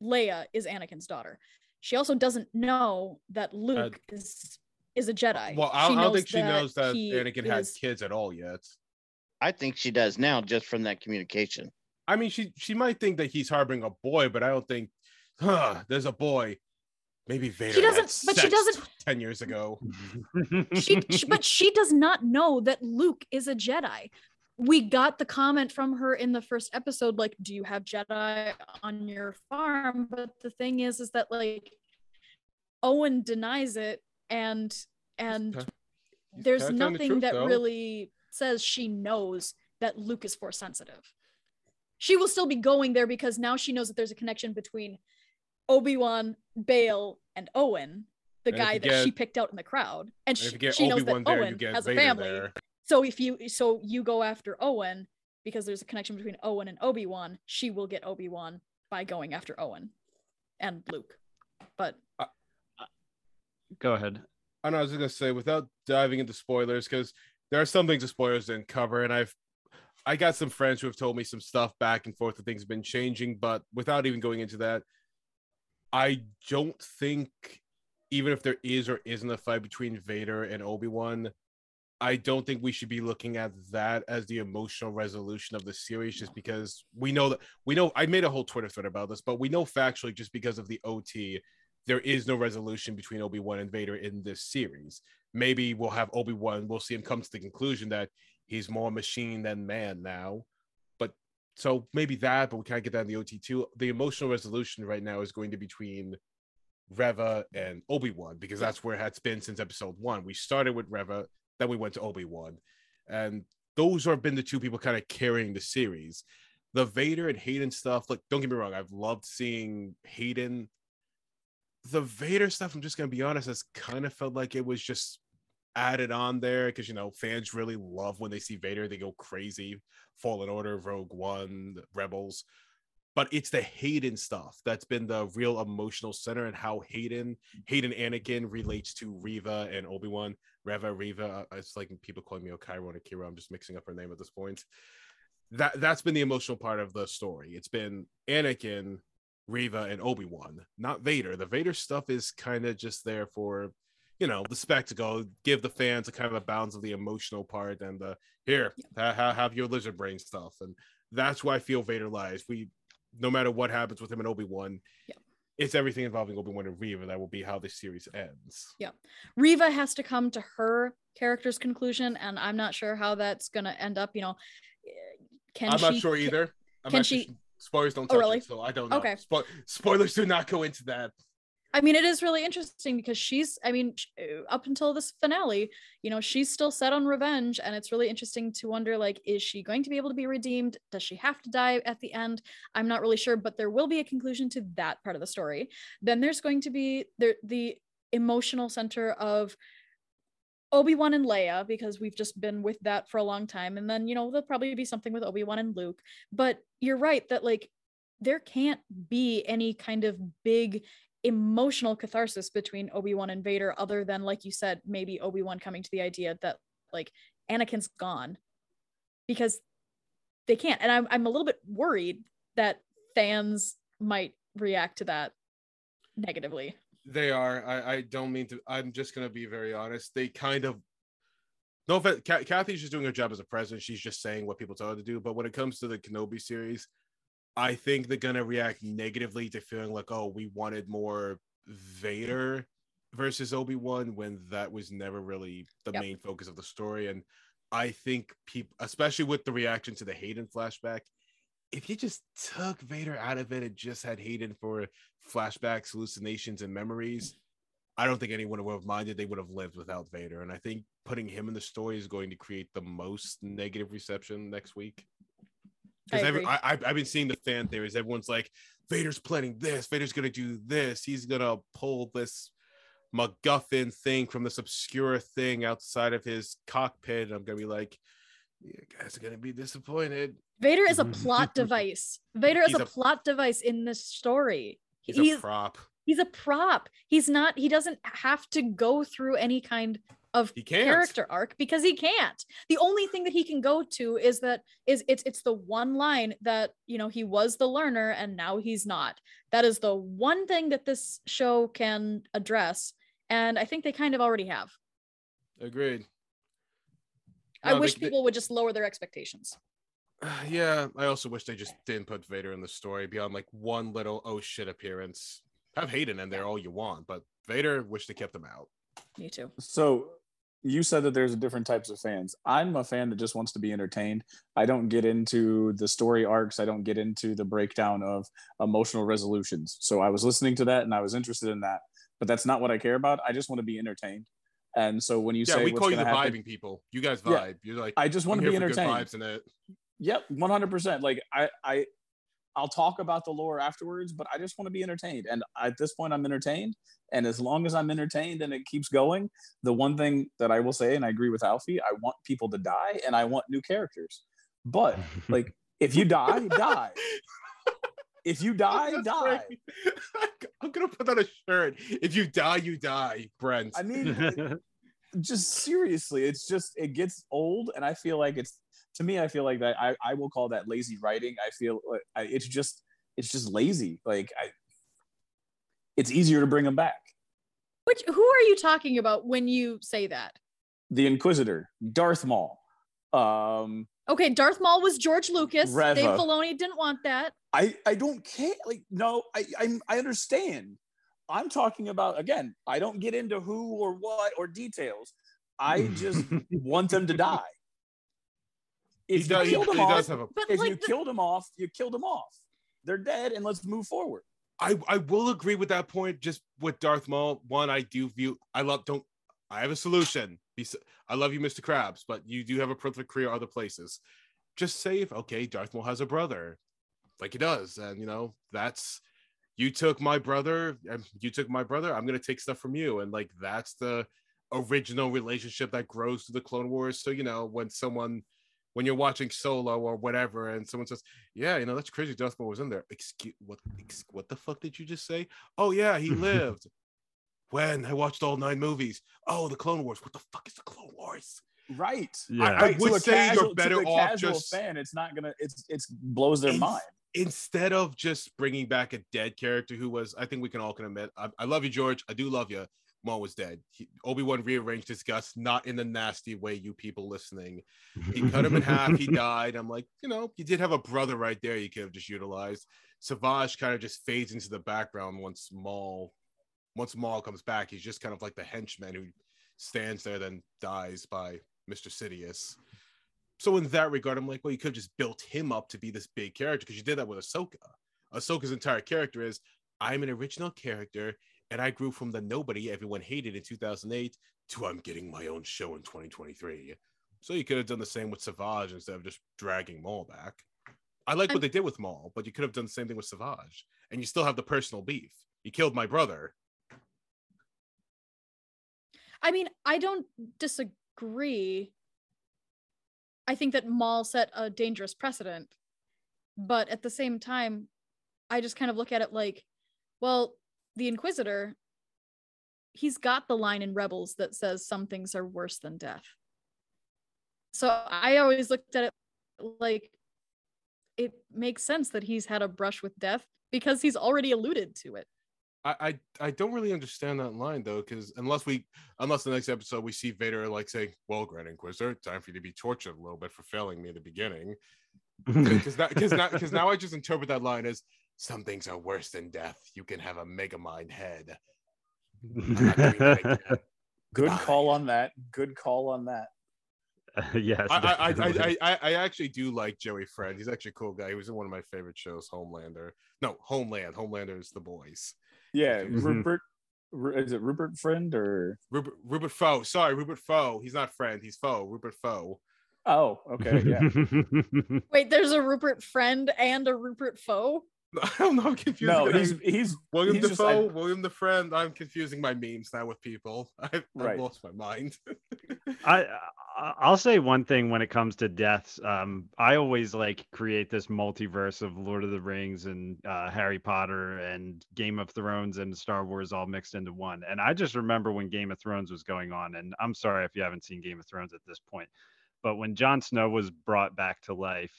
Leia is Anakin's daughter. She also doesn't know that Luke is a Jedi. Well, I don't think she knows that Anakin has kids at all yet. I think she does now, just from that communication. I mean, she might think that he's harboring a boy, but I don't think, there's a boy. Maybe Vader. She doesn't. 10 years ago. But she does not know that Luke is a Jedi. We got the comment from her in the first episode, like, "Do you have Jedi on your farm?" But the thing is that like, Owen denies it, and there's nothing really says she knows that Luke is force sensitive. She will still be going there because now she knows that there's a connection between Obi-Wan, Bail, and Owen, the guy that she picked out in the crowd. And she knows that Owen has a family. So you go after Owen because there's a connection between Owen and Obi-Wan, she will get Obi-Wan by going after Owen and Luke. But go ahead. I know I was going to say, without diving into spoilers, because there are some things the spoilers didn't cover, and I got some friends who have told me some stuff back and forth that things have been changing, but without even going into that, I don't think, even if there is or isn't a fight between Vader and Obi-Wan, I don't think we should be looking at that as the emotional resolution of the series, just because we know I made a whole Twitter thread about this, but we know factually, just because of the OT, there is no resolution between Obi-Wan and Vader in this series. Maybe we'll have Obi-Wan, we'll see him come to the conclusion that he's more machine than man now. But so maybe that, but we can't get that in the OT2. The emotional resolution right now is going to be between Reva and Obi-Wan, because that's where it has been since episode 1. We started with Reva, then we went to Obi-Wan. And those have been the two people kind of carrying the series. The Vader and Hayden stuff, like, don't get me wrong, I've loved seeing Hayden. The Vader stuff, I'm just going to be honest, has kind of felt like it was just added on there because, you know, fans really love when they see Vader, they go crazy. Fallen Order, Rogue One, Rebels. But it's the Hayden stuff that's been the real emotional center, and how Hayden Anakin relates to Reva and Obi-Wan. Reva, it's like people calling me O'Cairo and Akira, I'm just mixing up her name at this point. That's been the emotional part of the story. It's been Anakin, Reva, and Obi-Wan, not Vader. The Vader stuff is kind of just there for, you know, the spectacle, give the fans a kind of a balance of the emotional part and the have your lizard brain stuff. And that's why I feel Vader lies. No matter what happens with him and Obi-Wan, it's everything involving Obi-Wan and Reva that will be how this series ends. Yeah. Reva has to come to her character's conclusion, and I'm not sure how that's going to end up. You know, I'm not sure either. Spoilers don't touch it, so I don't know. Okay. Spoilers do not go into that. I mean, it is really interesting because up until this finale, you know, she's still set on revenge, and it's really interesting to wonder, like, is she going to be able to be redeemed? Does she have to die at the end? I'm not really sure, but there will be a conclusion to that part of the story. Then there's going to be the emotional center of Obi-Wan and Leia, because we've just been with that for a long time. And then, you know, there'll probably be something with Obi-Wan and Luke, but you're right that like, there can't be any kind of big emotional catharsis between Obi-Wan and Vader other than, like you said, maybe Obi-Wan coming to the idea that like Anakin's gone, because they can't. And I'm a little bit worried that fans might react to that negatively. They are. I don't mean to. I'm just going to be very honest. They kind of. No offense. Kathy's just doing her job as a president. She's just saying what people tell her to do. But when it comes to the Kenobi series, I think they're going to react negatively to feeling like, oh, we wanted more Vader versus Obi-Wan, when that was never really the main focus of the story. And I think people, especially with the reaction to the Hayden flashback, if you just took Vader out of it and just had Hayden for flashbacks, hallucinations, and memories, I don't think anyone would have minded. They would have lived without Vader. And I think putting him in the story is going to create the most negative reception next week. Because I've been seeing the fan theories. Everyone's like, Vader's planning this. Vader's going to do this. He's going to pull this MacGuffin thing from this obscure thing outside of his cockpit. And I'm going to be like, you guys are going to be disappointed. Vader is a plot device. Vader is a plot device in this story. He's a prop. He's a prop. He's not, he doesn't have to go through any kind of character arc because he can't. The only thing that he can go to is that it's the one line that, you know, he was the learner and now he's not. That is the one thing that this show can address, and I think they kind of already have. Agreed. No, I wish people would just lower their expectations. Yeah, I also wish they just didn't put Vader in the story beyond like one little oh shit appearance. Have Hayden in there all you want, but Vader, wish they kept him out. Me too. So you said that there's different types of fans. I'm a fan that just wants to be entertained. I don't get into the story arcs. I don't get into the breakdown of emotional resolutions. So I was listening to that and I was interested in that, but that's not what I care about. I just want to be entertained. And so when you say we call you the vibing people, you guys vibe. Yeah, you're like, I just want to be entertained. Vibes in it. Yep, 100%. Like I'll talk about the lore afterwards, but I just want to be entertained. And at this point, I'm entertained. And as long as I'm entertained and it keeps going, the one thing that I will say, and I agree with Alfie, I want people to die and I want new characters. But like, if you die, die. If you die, die. I'm going to put on a shirt. If you die, you die, Brent. I mean, just seriously, it's just, it gets old. And I feel like it's, to me, I feel like that I will call that lazy writing. I feel like it's just lazy. Like it's easier to bring them back. Which, who are you talking about when you say that? The Inquisitor, Darth Maul. Okay, Darth Maul was George Lucas. Reva. Dave Filoni didn't want that. I don't care. Like, no, I understand. I'm talking about, again, I don't get into who or what or details. I just want them to die. If you killed them off, you killed them off. They're dead, and let's move forward. I will agree with that point. Just with Darth Maul, one, I do view. I have a solution. I love you, Mr. Krabs, but you do have a prolific career other places. Just say, okay, Darth Maul has a brother, like he does, and you know that's you took my brother. You took my brother. I'm gonna take stuff from you, and like that's the original relationship that grows through the Clone Wars. So you know when you're watching Solo or whatever, and someone says, yeah, you know, that's crazy, Darth Maul was in there. What the fuck did you just say? Oh, yeah, he lived. When? I watched all 9 movies. Oh, the Clone Wars. What the fuck is the Clone Wars? Right. Yeah. I would say casual, you're better off just... fan, it's not going to... It blows their mind. Instead of just bringing back a dead character who was... I think we can all can admit, I love you, George. I do love you. Maul was dead. Obi-Wan rearranged his guts, not in the nasty way, you people listening. He cut him in half. He died. I'm like, you know, you did have a brother right there you could have just utilized. Savage kind of just fades into the background once Maul comes back. He's just kind of like the henchman who stands there, then dies by Mr. Sidious. So in that regard, I'm like, well, you could have just built him up to be this big character, because you did that with Ahsoka. Ahsoka's entire character is, I'm an original character, and I grew from the nobody everyone hated in 2008 to I'm getting my own show in 2023. So you could have done the same with Savage instead of just dragging Maul back. I like what they did with Maul, but you could have done the same thing with Savage. And you still have the personal beef. You killed my brother. I mean, I don't disagree. I think that Maul set a dangerous precedent, but at the same time, I just kind of look at it like, well, the Inquisitor, he's got the line in Rebels that says some things are worse than death. So I always looked at it like it makes sense that he's had a brush with death because he's already alluded to it. I don't really understand that line though, because unless the next episode we see Vader like saying, "Well, Grand Inquisitor, time for you to be tortured a little bit for failing me in the beginning," because now I just interpret that line as some things are worse than death. You can have a Megamind head. Good call on that. Yes, I actually do like Joey Friend. He's actually a cool guy. He was in one of my favorite shows, Homelander. No, Homelander is The Boys. Yeah, mm-hmm. Rupert Friend or Rupert Foe? Sorry, Rupert Foe. He's not Friend. He's Foe. Rupert Foe. Oh, okay. Yeah. Wait, there's a Rupert Friend and a Rupert Foe. I don't know. I'm confused. No, he's William Defoe. William the Friend. I'm confusing my memes now with people. I've lost my mind. I'll say one thing when it comes to deaths. I always like create this multiverse of Lord of the Rings and Harry Potter and Game of Thrones and Star Wars all mixed into one. And I just remember when Game of Thrones was going on, and I'm sorry if you haven't seen Game of Thrones at this point, but when Jon Snow was brought back to life,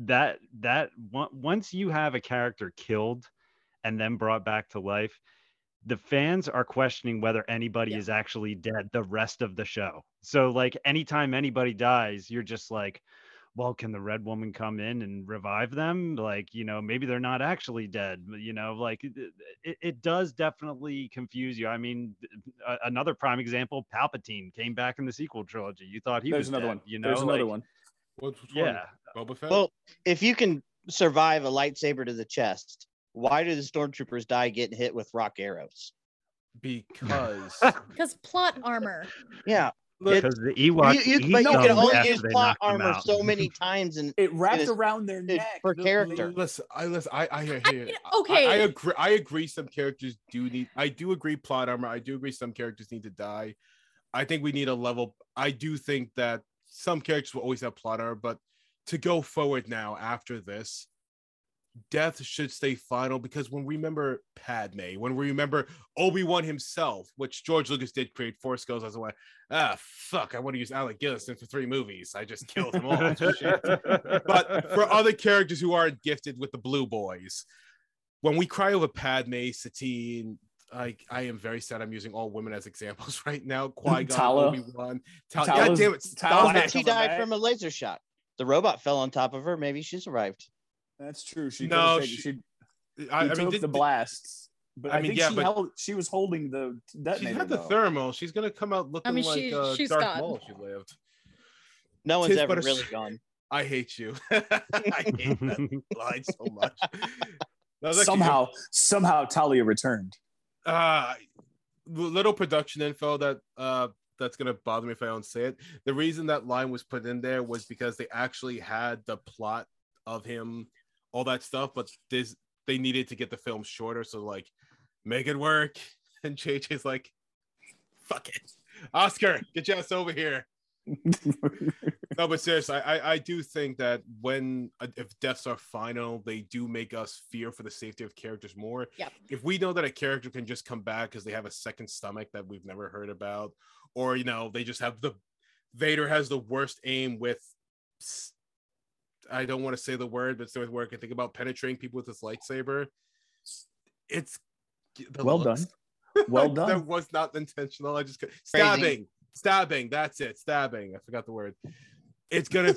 that once you have a character killed and then brought back to life, the fans are questioning whether anybody is actually dead the rest of the show. So like anytime anybody dies, you're just like, well, can the Red Woman come in and revive them? Like, you know, maybe they're not actually dead, you know, like it does definitely confuse you. I mean, another prime example, Palpatine came back in the sequel trilogy. You thought he was another dead, one, you know, there's another one. Yeah. Boba Fett? Well, if you can survive a lightsaber to the chest, why do the stormtroopers die getting hit with rock arrows? Because plot armor. Yeah. Because the Ewoks. You can only use plot armor so many times, and it wrapped around their neck per character. Listen, I hear it. Okay. I agree. Some characters do need. I do agree. Plot armor. I do agree. Some characters need to die. I think we need a level. I do think that some characters will always have plot armor, but to go forward now after this, death should stay final, because when we remember Padme, when we remember Obi-Wan himself, which George Lucas did create Force Ghosts, I was like, I want to use Alec Guinness for 3 movies. I just killed them all. But for other characters who aren't gifted with the blue boys, when we cry over Padme, Satine, I am very sad I'm using all women as examples right now. Qui-Gon, Obi-Wan. God damn it. She died from a laser shot. The robot fell on top of her. Maybe she's arrived. That's true. She took the blasts. But she was holding the detonator. She had the thermal. She's going to come out looking like Darth Maul if she lived. No one's ever really gone. I hate you. I hate that line so much. Somehow Talia returned. Little production info that's gonna bother me if I don't say it. The reason that line was put in there was because they actually had the plot of him, all that stuff, but they needed to get the film shorter, so like, make it work. And JJ's like, fuck it, Oscar, get your ass over here. No, but seriously, I do think that if deaths are final, they do make us fear for the safety of characters more. Yep. If we know that a character can just come back because they have a second stomach that we've never heard about, or you know, they just have Vader has the worst aim with, I don't want to say the word, but it's the word I can think about, penetrating people with his lightsaber. It's well done. Well done. That was not intentional. I just stabbing. That's it. Stabbing. I forgot the word. It's gonna.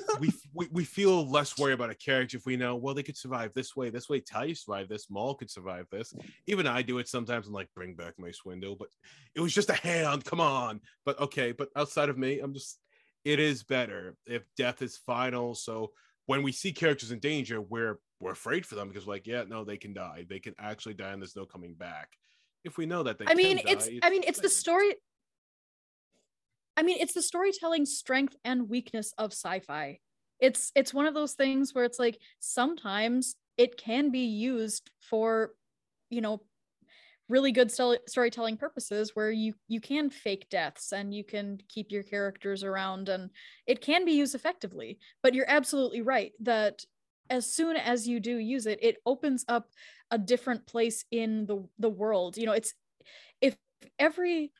we feel less worried about a character if we know, well, they could survive this way. This way, Talia survived this. Maul could survive this. Even I do it sometimes. I'm like, bring back Mace Windu, but it was just a hand. Come on. But okay. But outside of me, I'm just. It is better if death is final. So when we see characters in danger, we're afraid for them because, like, yeah, no, they can die. They can actually die, and there's no coming back. If we know that they. It's the storytelling strength and weakness of sci-fi. It's one of those things where it's like, sometimes it can be used for, you know, really good storytelling purposes where you can fake deaths and you can keep your characters around, and it can be used effectively. But you're absolutely right that as soon as you do use it, it opens up a different place in the world. You know, it's, if every,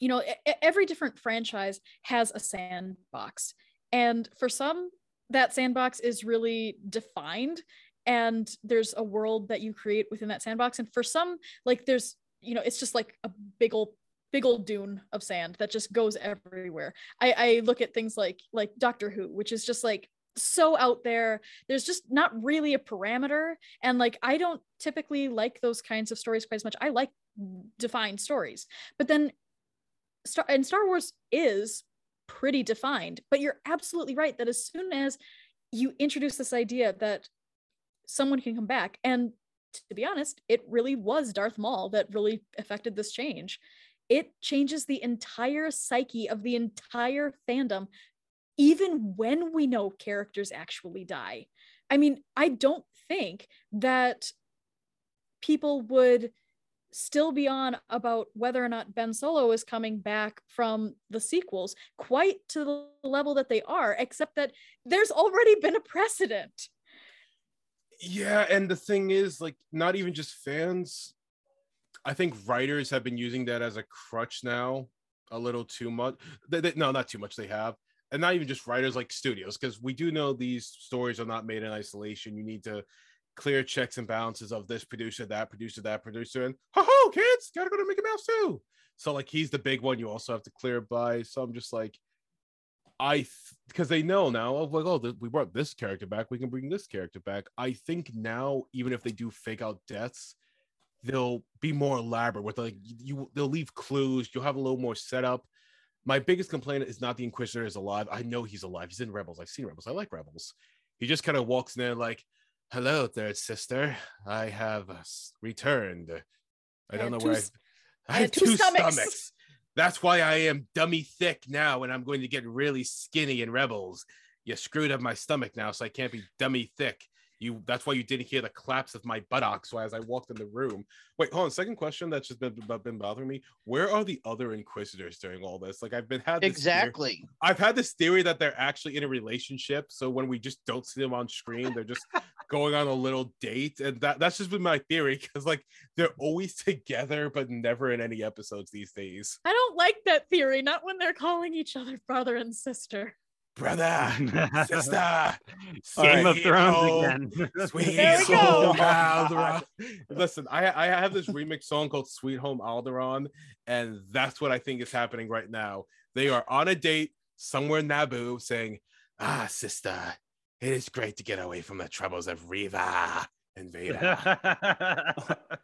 you know, every different franchise has a sandbox, and for some that sandbox is really defined, and there's a world that you create within that sandbox. And for some, like, there's, you know, it's just like a big old dune of sand that just goes everywhere. I look at things like Doctor Who, which is just like so out there. There's just not really a parameter, and like, I don't typically like those kinds of stories quite as much. I like defined stories. But then Star Wars is pretty defined. But you're absolutely right that as soon as you introduce this idea that someone can come back, and to be honest, it really was Darth Maul that really affected this change. It changes the entire psyche of the entire fandom, even when we know characters actually die. I mean, I don't think that people would still be on about whether or not Ben Solo is coming back from the sequels quite to the level that they are, except that there's already been a precedent. Yeah, and the thing is, like, not even just fans. I think writers have been using that as a crutch now a little too much. No, not too much, they have. And not even just writers, like studios, because we do know these stories are not made in isolation. You need to clear checks and balances of this producer, that producer, that producer, and ho, kids, gotta go to Mickey Mouse too. So like, he's the big one you also have to clear by. So I'm just like, because they know now, of like, oh, we brought this character back, we can bring this character back. I think now, even if they do fake out deaths, they'll be more elaborate with, like, they'll leave clues. You'll have a little more setup. My biggest complaint is not the Inquisitor is alive. I know he's alive. He's in Rebels. I've seen Rebels. I like Rebels. He just kind of walks in there like, hello, third sister. I have returned. I don't know where I have two stomachs. That's why I am dummy thick now, and I'm going to get really skinny in Rebels. You screwed up my stomach now, so I can't be dummy thick. That's why you didn't hear the claps of my buttocks as I walked in the room. Wait, hold on. Second question that's just been bothering me. Where are the other Inquisitors during all this? Like, I've had this theory that they're actually in a relationship. So when we just don't see them on screen, they're just going on a little date. And that's just been my theory, because like, they're always together, but never in any episodes these days. I don't like that theory. Not when they're calling each other brother and sister. Brother, sister, Game of Thrones again. Sweet Home Alderaan. Listen, I have this remix song called Sweet Home Alderaan, and that's what I think is happening right now. They are on a date somewhere in Naboo saying, ah, sister, it is great to get away from the troubles of Reva and Vader.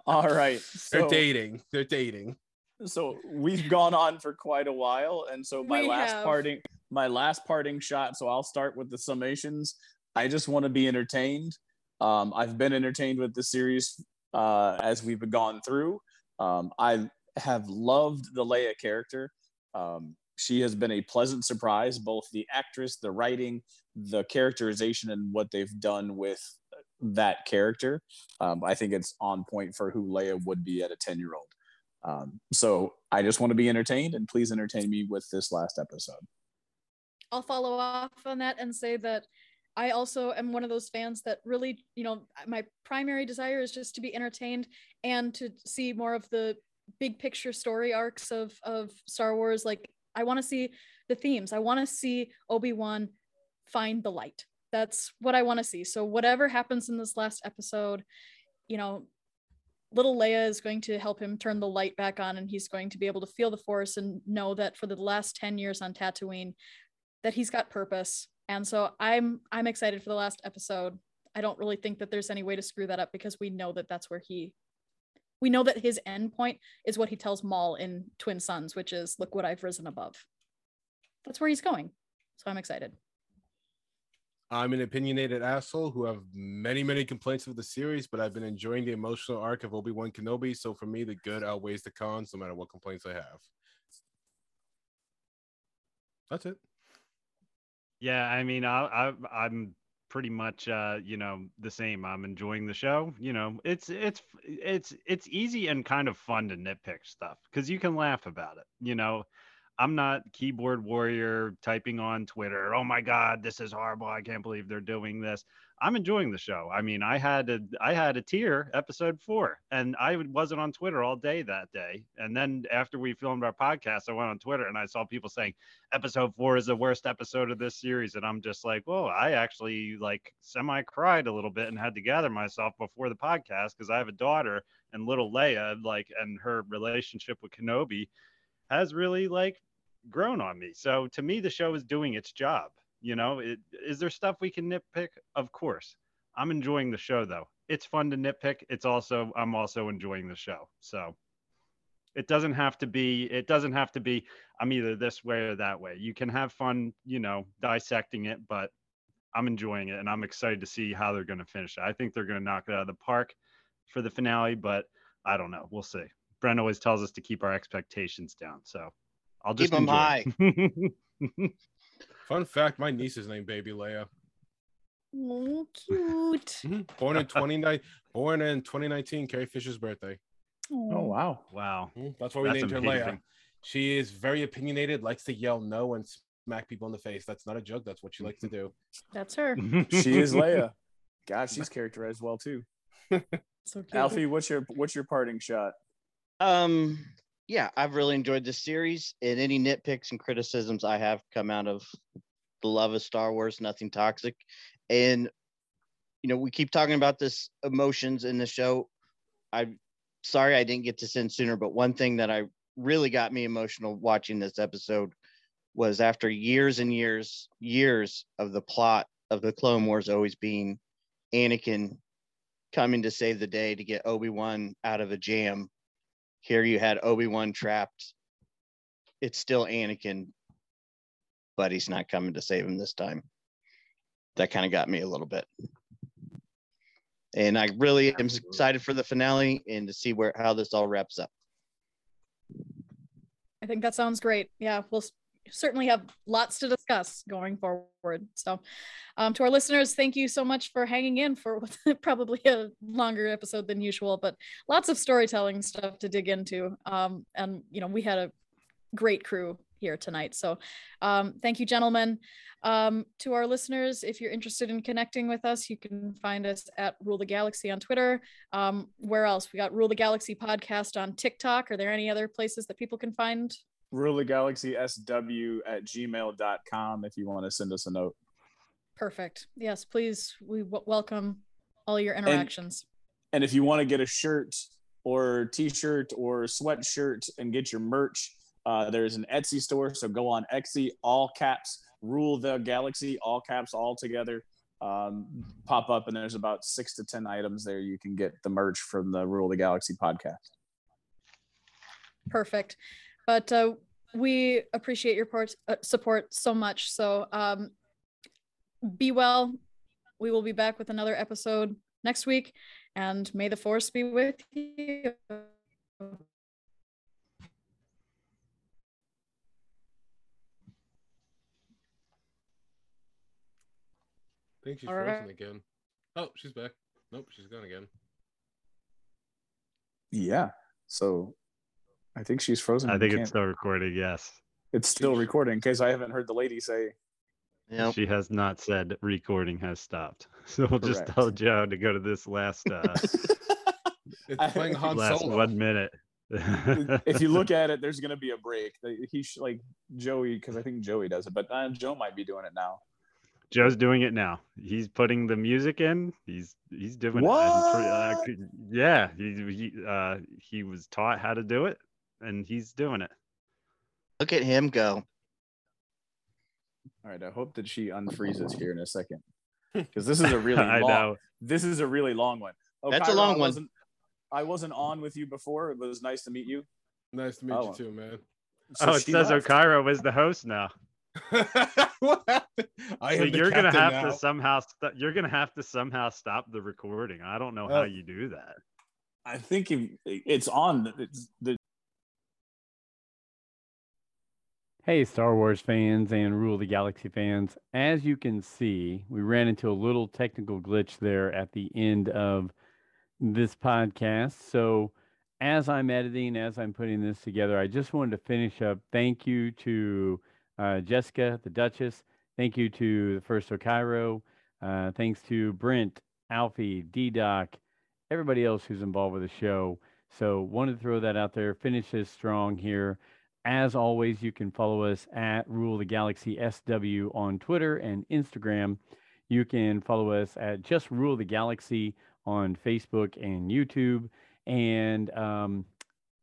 All right. So They're dating. So we've gone on for quite a while, and so my last parting shot. So I'll start with the summations. I just want to be entertained. I've been entertained with the series as we've gone through. I have loved the Leia character. She has been a pleasant surprise, both the actress, the writing, the characterization, and what they've done with that character. I think it's on point for who Leia would be at a 10-year-old. So I just want to be entertained, and please entertain me with this last episode. I'll follow off on that and say that I also am one of those fans that really, you know, my primary desire is just to be entertained and to see more of the big picture story arcs of Star Wars. Like, I want to see the themes. I want to see Obi-Wan find the light. That's what I want to see. So whatever happens in this last episode, you know, little Leia is going to help him turn the light back on, and he's going to be able to feel the Force and know that for the last 10 years on Tatooine, that he's got purpose. And so I'm excited for the last episode. I don't really think that there's any way to screw that up, because we know that that's where we know that his end point is what he tells Maul in Twin Sons, which is, look what I've risen above. That's where he's going. So I'm excited. I'm an opinionated asshole who have many, many complaints of the series, but I've been enjoying the emotional arc of Obi-Wan Kenobi. So for me, the good outweighs the cons, no matter what complaints I have. That's it. Yeah, I mean, I'm pretty much, the same. I'm enjoying the show. You know, it's easy and kind of fun to nitpick stuff because you can laugh about it. You know, I'm not keyboard warrior typing on Twitter, oh my God, this is horrible, I can't believe they're doing this. I'm enjoying the show. I mean, I had a tear episode 4, and I wasn't on Twitter all day that day. And then after we filmed our podcast, I went on Twitter and I saw people saying episode 4 is the worst episode of this series. And I'm just like, whoa, I actually like semi cried a little bit and had to gather myself before the podcast, because I have a daughter, and little Leia, like, and her relationship with Kenobi has really like grown on me. So to me, the show is doing its job. You know, is there stuff we can nitpick? Of course. I'm enjoying the show, though. It's fun to nitpick. I'm also enjoying the show. So it doesn't have to be I'm either this way or that way. You can have fun, you know, dissecting it, but I'm enjoying it, and I'm excited to see how they're going to finish it. I think they're going to knock it out of the park for the finale, but I don't know. We'll see. Brent always tells us to keep our expectations down, so I'll just keep them high. Fun fact, my niece is named Baby Leia. Oh, cute. Born in 2019, Carrie Fisher's birthday. Oh, wow. Wow. That's why we named her Leia. She is very opinionated, likes to yell no and smack people in the face. That's not a joke. That's what she likes to do. That's her. She is Leia. God, she's characterized well, too. So cute. Alfie, what's your parting shot? Yeah, I've really enjoyed this series, and any nitpicks and criticisms I have come out of the love of Star Wars, nothing toxic. And, you know, we keep talking about this emotions in the show. I'm sorry I didn't get this in sooner, but one thing that I really got me emotional watching this episode was after years and years of the plot of the Clone Wars always being Anakin coming to save the day to get Obi-Wan out of a jam. Here you had Obi-Wan trapped. It's still Anakin, but he's not coming to save him this time. That kind of got me a little bit. And I really am excited for the finale and to see how this all wraps up. I think that sounds great. Yeah, we'll certainly have lots to discuss going forward. So to our listeners, thank you so much for hanging in for probably a longer episode than usual, but lots of storytelling stuff to dig into. And, you know, we had a great crew here tonight. So thank you, gentlemen. To our listeners, if you're interested in connecting with us, you can find us at Rule the Galaxy on Twitter. Where else? We got Rule the Galaxy podcast on TikTok. Are there any other places that people can find? RuleTheGalaxySW@gmail.com if you want to send us a note. Perfect. Yes, please. We welcome all your interactions. And if you want to get a shirt or t-shirt or sweatshirt and get your merch, there's an Etsy store. So go on Etsy, all caps, Rule the Galaxy, all caps, all together. Pop up, and there's about 6 to 10 items there. You can get the merch from the Rule the Galaxy podcast. Perfect. But we appreciate your support so much. So be well. We will be back with another episode next week. And may the Force be with you. I think she's frozen again. Oh, she's back. Nope, she's gone again. Yeah, so... I think she's frozen. I think it's still recording, yes. It's still recording, in case I haven't heard the lady say. Nope. She has not said recording has stopped. So we'll just tell Joe to go to this last it's playing Han Solo. 1 minute. If you look at it, there's going to be a break. He's like Joey, because I think Joey does it, but Joe might be doing it now. Joe's doing it now. He's putting the music in. He's doing it. Yeah, he was taught how to do it, and he's doing it. Look at him go. All right, I hope that she unfreezes here in a second, because this is a really long one. Oh, that's Kyra, a long one. I wasn't on with you before. It was nice to meet you. Nice to meet you too, man. So it says O'Kyra is the host now. What happened? You're gonna have to somehow stop the recording. I don't know how you do that. I think it's on. Hey, Star Wars fans and Rule of the Galaxy fans. As you can see, we ran into a little technical glitch there at the end of this podcast. So as I'm editing, as I'm putting this together, I just wanted to finish up. Thank you to Jessica, the Duchess. Thank you to the First Cairo. Thanks to Brent, Alfie, D-Doc, everybody else who's involved with the show. So wanted to throw that out there, finish this strong here. As always, you can follow us at Rule the Galaxy SW on Twitter and Instagram. You can follow us at Just Rule the Galaxy on Facebook and YouTube, and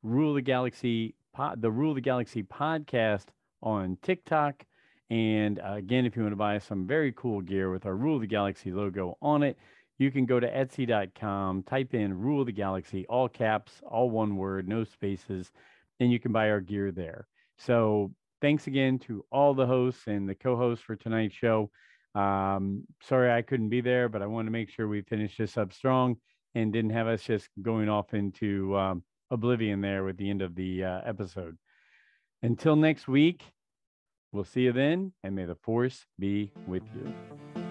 Rule the Galaxy podcast on TikTok. And again, if you want to buy some very cool gear with our Rule the Galaxy logo on it, you can go to Etsy.com, type in Rule the Galaxy, all caps, all one word, no spaces, and you can buy our gear there. So thanks again to all the hosts and the co-hosts for tonight's show. Sorry I couldn't be there, but I wanted to make sure we finished this up strong and didn't have us just going off into oblivion there with the end of the episode. Until next week, we'll see you then, and may the Force be with you.